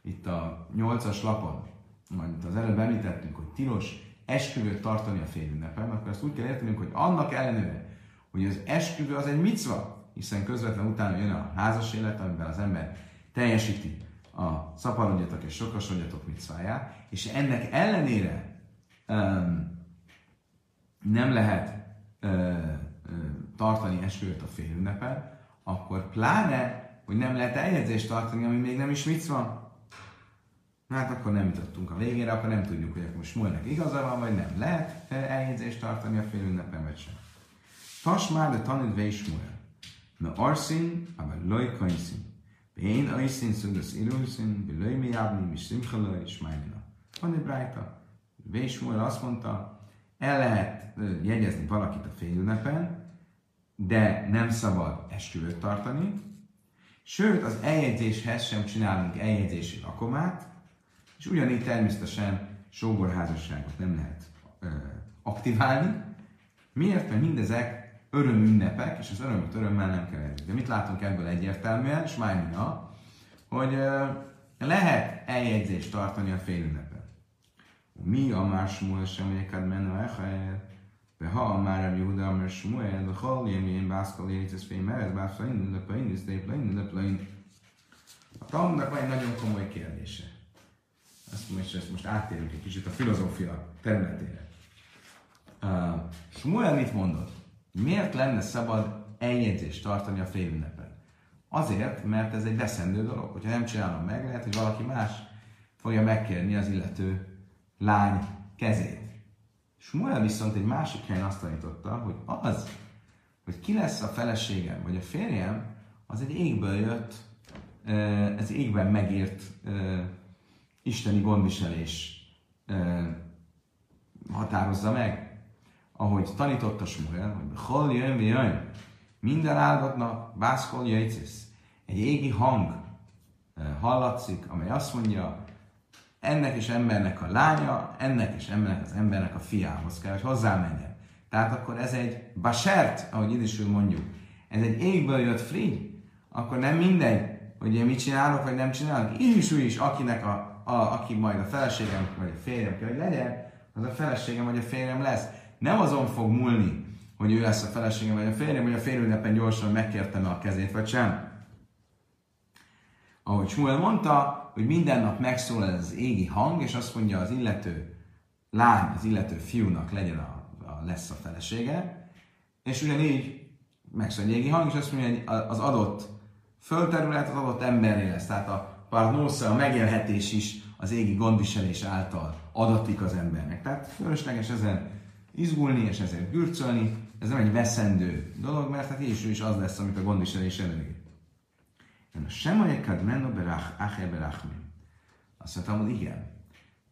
itt a nyolcas lapon, majd az előbb említettünk, hogy tilos esküvőt tartani a félünnepen, akkor ezt úgy kell értenünk, hogy annak ellenőre, hogy az esküvő az egy micva, hiszen közvetlen utána jön a házas élet, amiben az ember teljesíti a szaporodjatok és sokasodjatok micváját, és ennek ellenére um, nem lehet uh, uh, tartani esküvőt a félünnepen, akkor pláne, hogy nem lehet eljegyzést tartani, ami még nem is micva. Hát akkor nem jutottunk a végére, akkor nem tudjuk, hogy akkor Shmuelnek igaza van, vagy nem. Lehet eljegyzést tartani a félünnepen, vagy sem. Tass már de tanít vej Shmuel. Me arszín, aber loj kajszín. Én ajszín szögös irúszín, be loj mi jábni, mi simchalaj, és májnina. Van egy brájta. Vej Shmuel azt mondta, el lehet jegyezni valakit a félünnepen, de nem szabad esküvőt tartani. Sőt, az eljegyzéshez sem csinálunk eljegyzési lakomát, és ugyanígy természetesen sógorházasságot nem lehet ö, aktiválni. Miért? Mert mindezek örömünnepek, és az örömöt örömmel nem keverjük. De mit látunk ebből egyértelműen, és májnina, hogy ö, lehet eljegyzést tartani a félünnepen. Mi a már Shmuel sem, hogy akad menne echael, de ha a már Rabbi Yehuda, mert Shmuel, de hol jön, én bászkal érítesz fény, mert bászkal indulapla indulapla indulapla indulapla indulapla. A Talmudnak van egy nagyon komoly kérdése. Ezt most, ezt most áttérünk egy kicsit a filozófia területére. Uh, Shmuel mit mondott? Miért lenne szabad eljegyzést tartani a félünnepen? Azért, mert ez egy veszendő dolog. Hogyha nem csinálom meg, lehet, hogy valaki más fogja megkérni az illető lány kezét. Shmuel viszont egy másik helyen azt tanította, hogy az, hogy ki lesz a feleségem, vagy a férjem, az egy égből jött, ez égben megért isteni gondviselés eh, határozza meg, ahogy tanította Shmuel, hogy hol jön, jön, minden áldott nap, bászkol jöjtesz. Egy égi hang eh, hallatszik, amely azt mondja, ennek és embernek a lánya, ennek és embernek az embernek a fiához kell, hogy hozzámenjen. Tehát akkor ez egy básert, ahogy idésül mondjuk, ez egy égből jött frigy, akkor nem mindegy, hogy én mit csinálok, vagy nem csinálok. Így is, úgy is, akinek a A, aki majd a feleségem vagy a férjem kell, hogy legyen, az a feleségem vagy a férjem lesz. Nem azon fog múlni, hogy ő lesz a feleségem vagy a férjem, hogy a félünnepen gyorsan megkértem a kezét, vagy sem. Ahogy Shmuel mondta, hogy minden nap megszólal ez az égi hang, és azt mondja, az illető lány, az illető fiúnak legyen a, a, lesz a felesége, és ugyanígy megszólal egy égi hang, és azt mondja, hogy az adott földterület az adott emberré lesz. Tehát a Parnósza, a megélhetés is az égi gondviselés által adatik az embernek. Tehát fölösleges ezen izgulni és ezért gürcölni, ez nem egy veszendő dolog, mert hát is, is az lesz, amit a gondviselés előír. A semmelyekad menno berach, ache berachmin. Azt mondtam, hogy igen.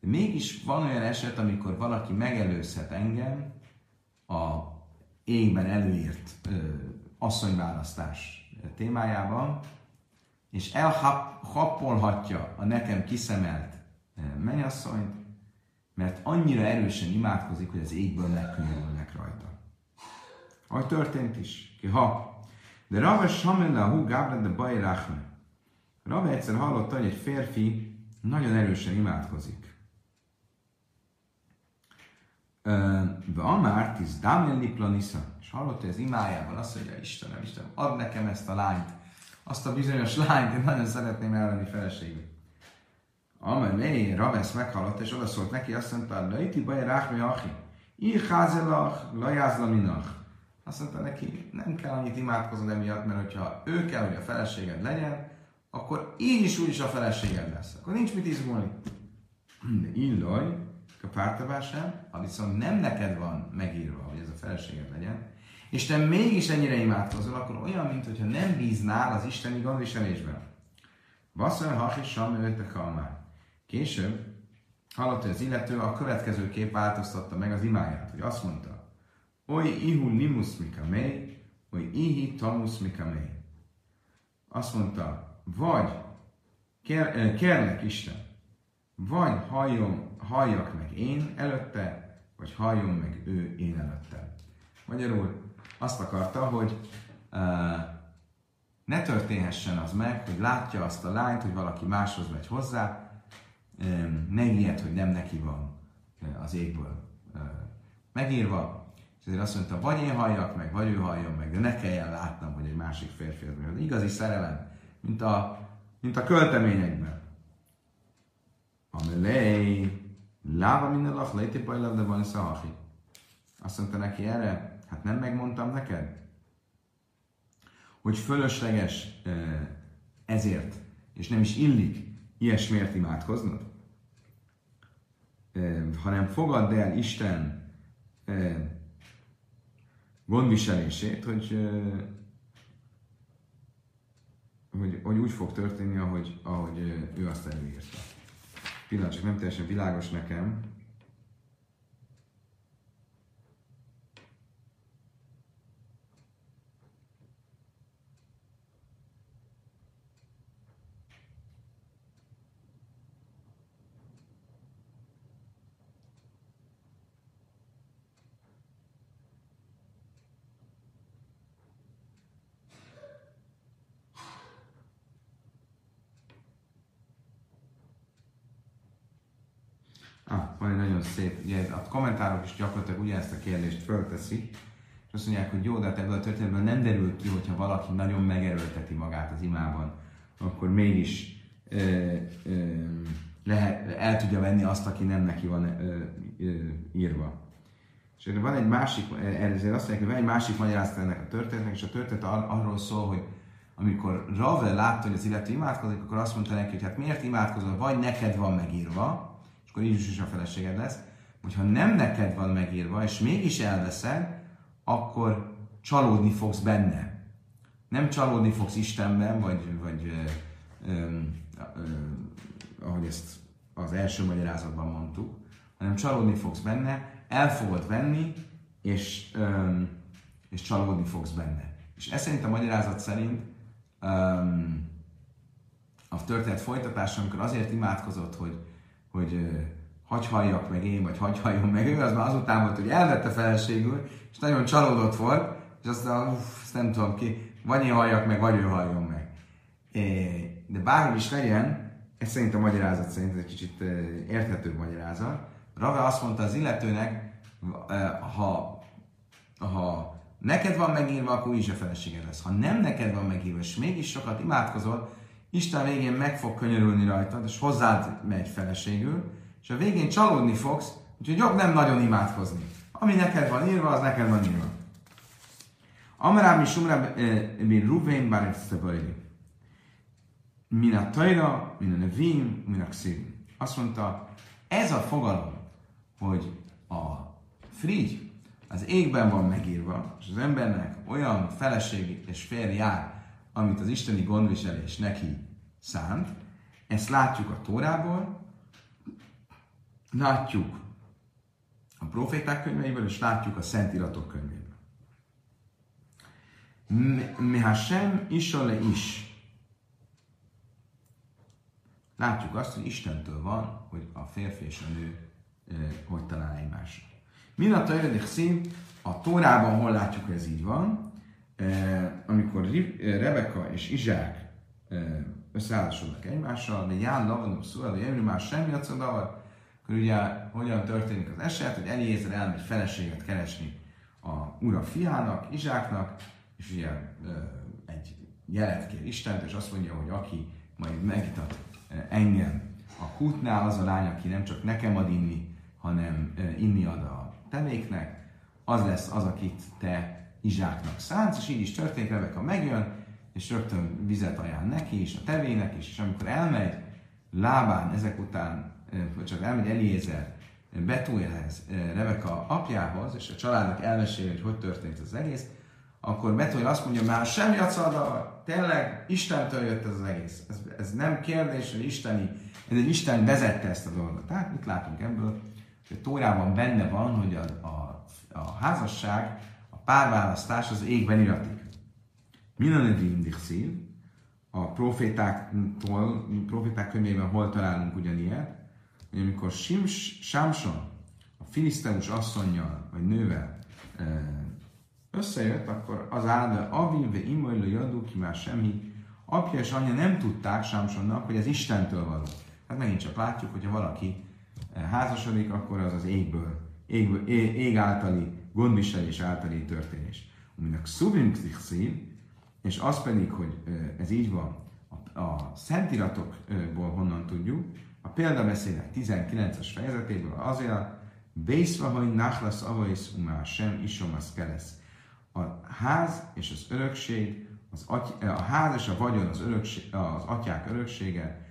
De mégis van olyan eset, amikor valaki megelőzhet engem a égben előírt ö, asszonyválasztás témájában, és elhappolhatja a nekem kiszemelt mennyasszonyt, mert annyira erősen imádkozik, hogy az égből megkönyörülnek rajta. Ahogy történt is. Ha. De Rav Shamela hu Gabra de Bajrachme. Rav egyszer hallotta, hogy egy férfi nagyon erősen imádkozik. De Amár tiz Dámeli Planisa. És hallotta, hogy az imájában azt mondja, Istenem, Istenem, add nekem ezt a lányt. Azt a bizonyos lányt, én nagyon szeretném elvenni feleségül. Amelé, Rav ezt meghallott, és odaszólt neki, azt mondta, Laiti baj, ráhmi achi, ír házzelach, lajázlaminach, Azt mondta neki, nem kell annyit imádkoznod emiatt, mert hogyha ő kell, hogy a feleséged legyen, akkor így is úgy is a feleséged lesz. Akkor nincs mit izgulni. De illaj, kapártavá sem, ha viszont nem neked van megírva, hogy ez a feleséged legyen, és te mégis ennyire imádkozol, akkor olyan, mintha nem bíznál az isteni gondviselésben. Vasszony, hasi, sam, öltek almár. Később hallott, hogy az illető a következő kép változtatta meg az imáját, hogy azt mondta, oly ihu nimus mikamei, oly ihi tamus mikamei. Azt mondta, vagy kér, kérlek Isten, vagy halljom, halljak meg én előtte, vagy halljon meg ő én előtte. Magyarul azt akarta, hogy uh, ne történhessen az meg, hogy látja azt a lányt, hogy valaki máshoz megy hozzá, um, ne ilyet, hogy nem neki van uh, az égből uh, megírva, és ezért azt mondta, vagy én halljak meg, vagy ő halljon meg, de ne kelljen látnom, hogy egy másik férfi az meg. Igazi szerelem, mint a, mint a költeményekben. Amelej, láva minden lak, létépaj láv, de van szahaki. Azt mondta neki erre, hát nem megmondtam neked, hogy fölösleges ezért, és nem is illik ilyesmiért imádkoznod, hanem fogadd el Isten gondviselését, hogy, hogy, hogy úgy fog történni, ahogy, ahogy ő azt előírta. Pillanat, csak nem teljesen világos nekem. Szép, ugye a kommentárok is gyakorlatilag ugye ezt a kérdést fölteszik, és azt mondják, hogy jó, de ebből a történetből nem derül ki, hogyha valaki nagyon megerőlteti magát az imában, akkor mégis ö, ö, lehet, el tudja venni azt, aki nem neki van ö, ö, írva. És van egy másik, ezért azt mondják, hogy van egy másik magyarázat ennek a történetnek, és a történet arról szól, hogy amikor Rav látta, hogy az illető imádkozik, akkor azt mondta neki, hogy hát miért imádkozol, vagy neked van megírva, akkor így is a feleséged lesz, hogyha nem neked van megírva, és mégis elveszed, akkor csalódni fogsz benne. Nem csalódni fogsz Istenben, vagy, vagy ö, ö, ö, ahogy ezt az első magyarázatban mondtuk, hanem csalódni fogsz benne, el fogod venni, és, ö, és csalódni fogsz benne. És ez szerint a magyarázat szerint ö, a történet folytatása, amikor azért imádkozott, hogy hogy uh, hagy halljak meg én, vagy hagy halljon meg ő, az már azután volt, hogy elvette feleségül, és nagyon csalódott volt, és aztán, uff, ezt nem tudom ki, vagy én halljak meg, vagy ő halljon meg. É, de bárhogy is legyen, ez szerint a magyarázat szerint, ez egy kicsit uh, érthetőbb magyarázat. Rav azt mondta az illetőnek, uh, ha, ha neked van megírva, akkor is a feleséged lesz. Ha nem neked van megírva, és mégis sokat imádkozol, Isten végén meg fog könyörülni rajtad, és hozzád megy feleségül, és a végén csalódni fogsz, úgyhogy jobb nem nagyon imádkozni. Ami neked van írva, az neked van írva. Amarám is umrám, min Ruvén, bár ezt te bajli. Min a tajra, min a nevím, min a kszín. Azt mondta, ez a fogalom, hogy a frigy az égben van megírva, és az embernek olyan feleség és férj jár, amit az isteni gondviselés neki szánt, ezt látjuk a Tórából, látjuk a proféták könyveiből, és látjuk a Szentiratok könyvéből. Mehasem isole is. Látjuk azt, hogy Istentől van, hogy a férfi és a nő hogy talál egymásra. Minat a eredik szín, a Tórában hol látjuk, hogy ez így van, amikor Rebeka és Izsák összeállásodnak egymással, de jár lavanok szóval, hogy emlő már semmi adszodavar, akkor ugye hogyan történik az eset, hogy Eliezer elmegy feleséget keresni a ura fiának, Izsáknak, és ugye egy jelet kér Istent, és azt mondja, hogy aki majd megitat engem a kútnál, az a lány, aki nem csak nekem ad inni, hanem inni ad a tevéknek, az lesz az, akit te Izsáknak szánsz, és így is történik, Rebeka megjön, és rögtön vizet ajánl neki, és a tevének is, és amikor elmegy Lábán, ezek után, vagy csak elmegy Eliezer Betújelhez, Rebeka apjához, és a családnak elmeséli, hogy hogy történt az egész, akkor Betújel azt mondja, már semmi a szalda, tényleg Istentől jött ez az egész. Ez, ez nem kérdés, hogy isteni, ez egy Isten vezette ezt a dolgot. Tehát mit látunk ebből? A Tórában benne van, hogy a, a, a házasság, a párválasztás az égben iratik. Minanedi indixív, a profétáktól, proféták könyvében hol találunk ugyanilyet, hogy amikor Sámson a filiszteus asszonnyal vagy nővel összejött, akkor az áll, aviv ve imajlő jadó ki már semmi, apja és anyja nem tudták Sámsonnak, hogy ez Istentől való. Hát megint csak látjuk, hogyha valaki házasodik, akkor az az égből, égből ég, ég általi, gondviselés általi történés. Aminek szubim szív, és az pedig, hogy ez így van, a, a szentíratokból honnan tudjuk, a példabeszélek tizenkilences fejezetéből azért, Bészva, hogy nachlasz avaisz umá sem isomasz keresz. A ház és az örökség, az aty- a ház és a vagyon az, örökség, az atyák öröksége,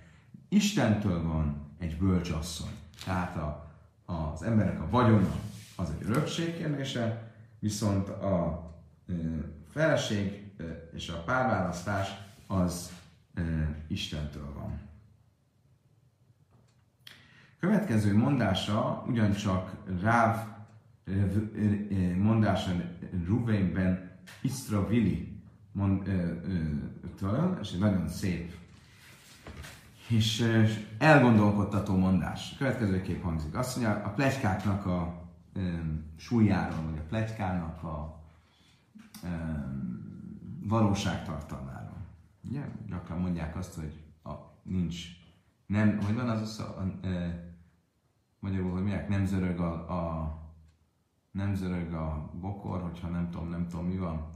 Istentől van egy bölcsasszony. Tehát a, az emberek a vagyona az egy örökség kérdése, viszont a e, feleség e, és a párválasztás az e, Istentől van. Következő mondása ugyancsak Rav mondása Ruvainben Isztravili től, és egy nagyon szép és elgondolkodtató mondás. Következőképp hangzik. Azt mondja, a pletykáknak a súlyáról, vagy a pletykának a valóságtartalmáról. Ugye? Gyakran mondják azt, hogy a, nincs, nem, hogy van az az a, a, a magyarul, hogy miért nem zörög a, a nem zörög a bokor, hogyha nem tudom, nem tudom, mi van.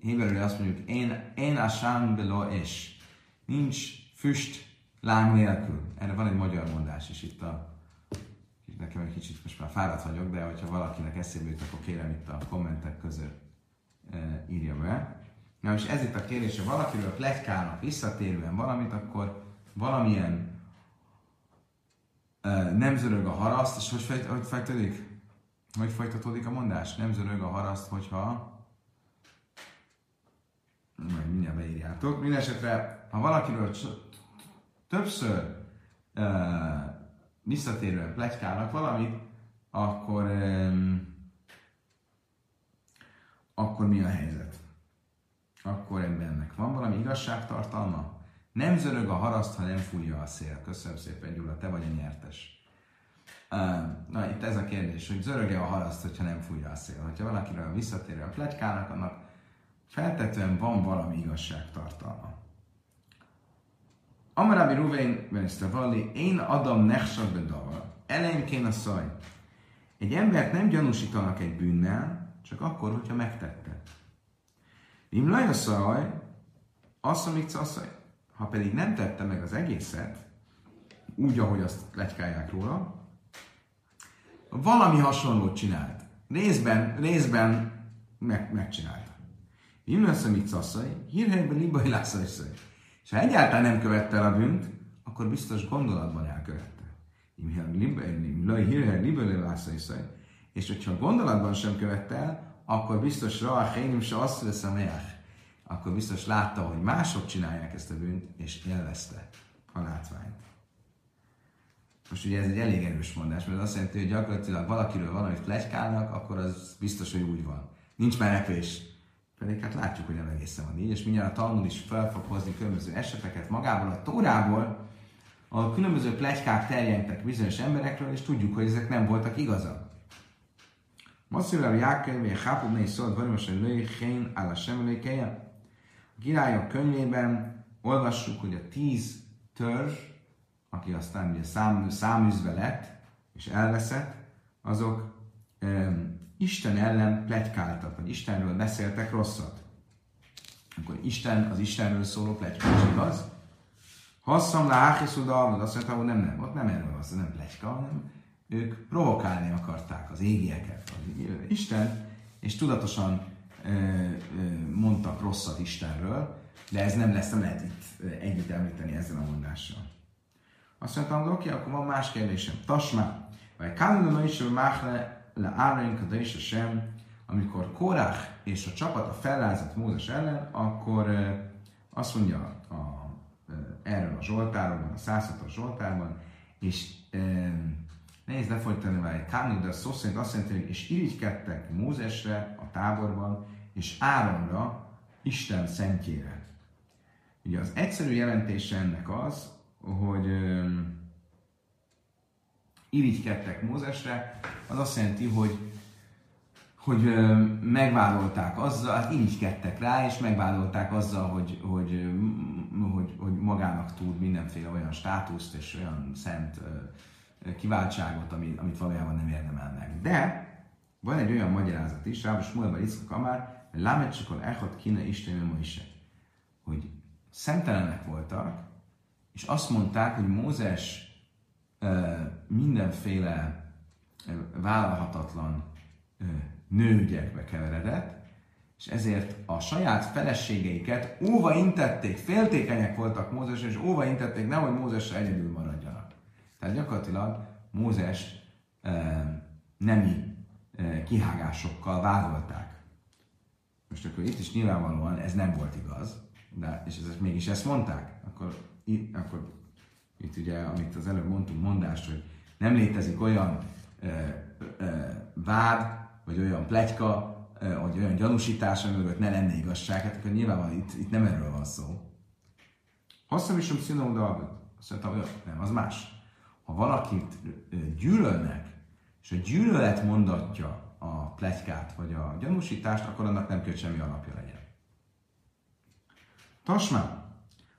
Héberül azt mondjuk, én, én a sámbelo és. Nincs füst láng nélkül. Erre van egy magyar mondás is itt a... Nekem egy kicsit most már fáradt vagyok, de hogyha valakinek eszébe jut, akkor kérem itt a kommentek közül e, írja be. Na és ez itt a kérdés, ha valakiről pletykának visszatérően valamit, akkor valamilyen nem zörög a haraszt, és hogy, fejt, hogy fejtődik? Hogy folytatódik a mondás? Nem zörög a haraszt, hogyha... Majd mindjárt beírjátok. Mindenesetre, ha valakiről többször uh, visszatérően pletykálnak valamit, akkor, um, akkor mi a helyzet? Akkor embernek van valami igazságtartalma? Nem zörög a haraszt, ha nem fújja a szél. Köszönöm szépen, Gyula, te vagy a nyertes. Na, itt ez a kérdés, hogy zörög-e a haraszt, hogyha nem fújja a szél. Ha valakiről visszatérő a pletykának, annak feltetően van valami igazságtartalma. Amarabi Ruvain Bensztavalli, én Adam Nechsabedal, elején a szaj. Egy embert nem gyanúsítanak egy bűnnel, csak akkor, hogyha megtette. Imlaj a szaj, asszamikca a szaj. Ha pedig nem tette meg az egészet, úgy, ahogy azt pletykálják róla, valami hasonlót csinált. Részben, részben meg, megcsinálta. Jönössze mit szasszai, hírhelyben libai lászajszai. És ha egyáltalán nem követte el a bűnt, akkor biztos gondolatban elkövette. Hírhelyben libai lászajszai. És hogyha gondolatban sem követte el, akkor biztos ráhelyim se azt veszem el. Akkor biztos látta, hogy mások csinálják ezt a bűnt, és élvezte a látványt. Most ugye ez egy elég erős mondás, mert azt jelenti, hogy gyakorlatilag valakiről valamit pletykálnak, akkor az biztos, hogy úgy van. Nincs menekvés. Pedig hát látjuk, hogy nem egészen van így, és mindjárt a Talmud is fel fog hozni különböző eseteket magából, a Tórából, a különböző pletykák terjedtek bizonyos emberekről, és tudjuk, hogy ezek nem voltak igazak. Masszívlább Jákkönyv, és Hápudné is szólt valamosai lői, hén áll a A királyok könyvében olvassuk, hogy a tíz törzs, aki aztán ugye szám, száműzve lett és elveszett, azok um, Isten ellen pletykáltak, vagy Istenről beszéltek rosszat. Akkor Isten, az Istenről szóló pletyka is igaz. Hasszam le ákiszuda, azt mondta, hogy nem, nem, ott nem erről az, nem pletyka, hanem ők provokálni akarták az égieket, az Isten, és tudatosan mondtak rosszat Istenről, de ez nem lesz, nem lehet itt együtt említeni ezzel a mondással. Azt mondtam, oké, akkor van más kérdésem. Tasma, vagy Kánonoma is, vagy Máhle, le Árainka, is a sem. Amikor Korach és a csapata fellázadt Mózes ellen, akkor azt mondja a, a, erről a Zsoltárban, a százhatos Zsoltárban, és e, nehéz lefolytani vele Kánonoma, de szó szerint azt jelenti, hogy és irigykedtek Mózesre a táborban, és Áronra, Isten szentjére. Ugye az egyszerű jelentése ennek az, hogy ö, irigykedtek Mózesre, az azt jelenti, hogy, hogy ö, megvádolták azzal, hát irigykedtek rá, és megvádolták azzal, hogy, hogy, hogy, hogy magának tud mindenféle olyan státuszt és olyan szent ö, kiváltságot, amit, amit valójában nem érdemel meg. De van egy olyan magyarázat is, Rav Shmuelben Izsák Amár, Lámecsikor Echad Kina Isten Moise, hogy szentelenek voltak, és azt mondták, hogy Mózes mindenféle vállalhatatlan nőügyekbe keveredett, és ezért a saját feleségeiket óvaintették, féltékenyek voltak Mózes, és óvaintették, nehogy Mózesre egyedül maradjanak. Tehát gyakorlatilag Mózes nemi kihágásokkal vádolták. Most akkor itt is nyilvánvalóan ez nem volt igaz, de, és ez, mégis ezt mondták. Akkor itt, akkor itt ugye, amit az előbb mondtunk, mondást, hogy nem létezik olyan ö, ö, vád, vagy olyan pletyka, ö, vagy olyan gyanúsítás, amiről ne lenne igazság, hát akkor nyilvánvalóan itt, itt nem erről van szó. Hosszom is, hogy színom dolgot, azt mondtam, nem, az más. Ha valakit gyűlölnek, és a gyűlölet mondatja a pletykát, vagy a gyanúsítást, akkor annak nem kell semmi alapja legyen. Tasmán!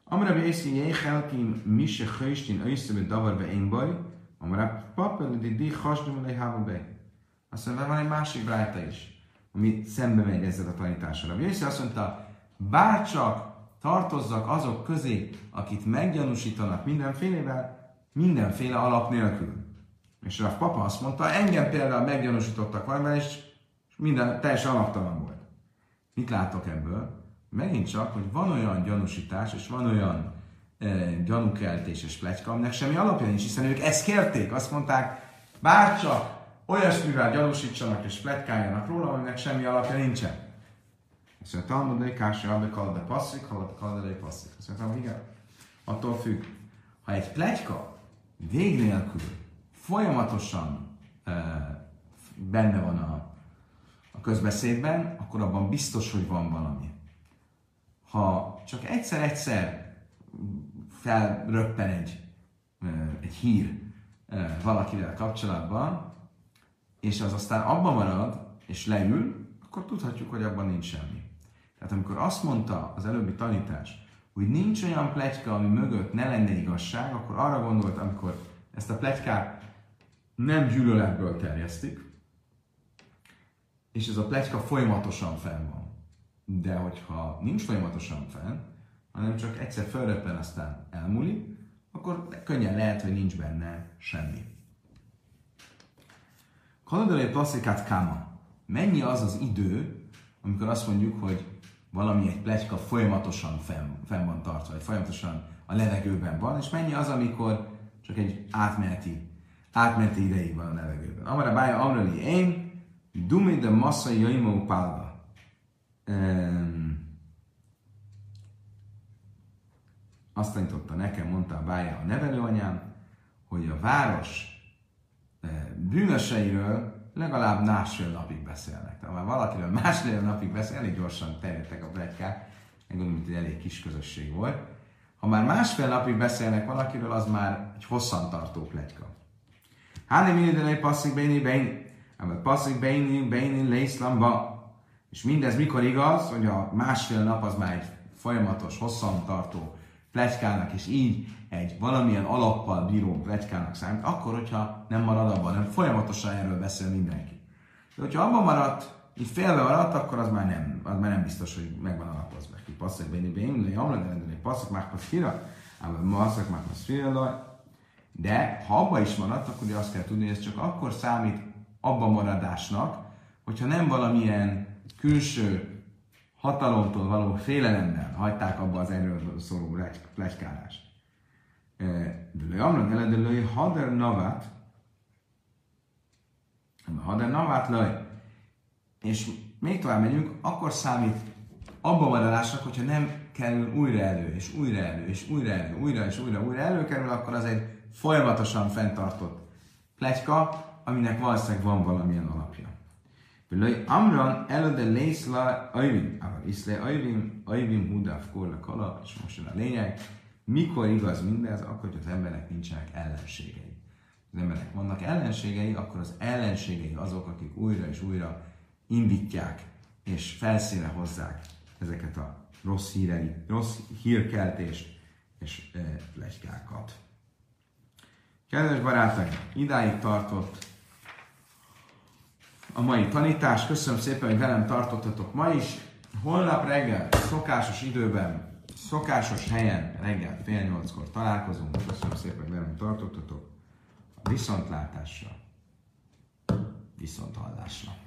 Amra vészi jéjhelkim mise hőstin őszöbe davarbe én baj, amra papelididi hasdom lehába. Azt mondta, van egy másik brájta is, ami szembe megy ezzel a tanítással. Rabbi Yossi azt mondta, bárcsak tartozzak azok közé, akit meggyanúsítanak mindenfélevel, mindenféle alap nélkül. És a papa azt mondta, engem például meggyanúsítottak valamivel, és minden teljesen alaptalan volt. Mit látok ebből? Megint csak, hogy van olyan gyanúsítás, és van olyan e, gyanúkeltés és pletyka, aminek semmi alapja nincs, hiszen ők ezt kérték, azt mondták, bárcsak olyasmivel gyanúsítsanak és pletykáljanak róla, aminek semmi alapja nincsen. Azt mondta, hogy kásra abba kalda passzik, kalda kalda passzik. Azt mondta, hogy igen, attól függ. Ha egy pletyka vég nélkül folyamatosan e, benne van a, a közbeszédben, akkor abban biztos, hogy van valami. Ha csak egyszer-egyszer felröppen egy, egy hír valakivel kapcsolatban, és az aztán abban marad, és leül, akkor tudhatjuk, hogy abban nincs semmi. Tehát amikor azt mondta az előbbi tanítás, hogy nincs olyan pletyka, ami mögött ne lenne igazság, akkor arra gondolt, amikor ezt a pletykát nem gyűlöletből terjesztik, és ez a pletyka folyamatosan fenn van. De hogyha nincs folyamatosan fenn, hanem csak egyszer felröppen, aztán elmúlik, akkor könnyen lehet, hogy nincs benne semmi. Kalodolé plasztikát káma. Mennyi az az idő, amikor azt mondjuk, hogy valami egy pletyka folyamatosan fenn, fenn van tartva, vagy folyamatosan a levegőben van, és mennyi az, amikor csak egy átmeneti, átmeneti ideig van a levegőben. Amara bája amrali én, dumi de massa jaimó pálva. Um, azt tanította nekem, mondta a bája a nevelőanyám, hogy a város bűnöseiről legalább másfél napig beszélnek. Tehát már valakiről másfél napig beszél, elég gyorsan terjedtek a pletykák, én gondolom, hogy elég kis közösség volt. Ha már másfél napig beszélnek valakiről, az már egy hosszantartó pletyka. Hány minden egy passzik béni béni, amit passzik béni béni lészlamba. És mindez mikor igaz, hogy a másfél nap az már egy folyamatos, hosszantartó pletykának, és így egy valamilyen alappal bíró pletykának számít, akkor, hogyha nem marad abban, hanem folyamatosan erről beszél mindenki. De hogyha abban maradt, így félve maradt, akkor az már nem, az már nem biztos, hogy megvan alapozva. Ki passzak benni, benni, jamra, de rendőrni, passzak már passzira, ám passzak már passzira. De ha abban is maradt, akkor azt kell tudni, hogy ez csak akkor számít abban maradásnak, hogyha nem valamilyen külső hatalomtól való félelemmel hagyták abba az erről szóló pletykálást. De amran eledőlői hader navát, hader navát lőj, és még tovább megyünk, akkor számít abba maradásnak, hogyha nem kerül újra elő, és újra elő, és újra elő, újra és újra, újra előkerül, akkor az egy folyamatosan fenntartott pletyka, aminek valószínűleg van valamilyen alapja. Lőj amran elődő lészla ajvim, ahol iszle ajvim, ajvim húdáv korlak alap, és most jön a lényeg. Mikor igaz mindez? Akkor, hogy az emberek nincsenek ellenségei. Az emberek vannak ellenségei, akkor az ellenségei azok, akik újra és újra indítják és felszínre hozzák ezeket a rossz, hírei, rossz hírkeltés és e, pletykákat. Kedves barátaim, idáig tartott a mai tanítás. Köszönöm szépen, hogy velem tartottatok ma is. Holnap reggel, szokásos időben, szokásos helyen reggel fél nyolckor találkozunk. Köszönöm szépen, hogy velem tartottatok. A viszontlátásra, viszonthallásra.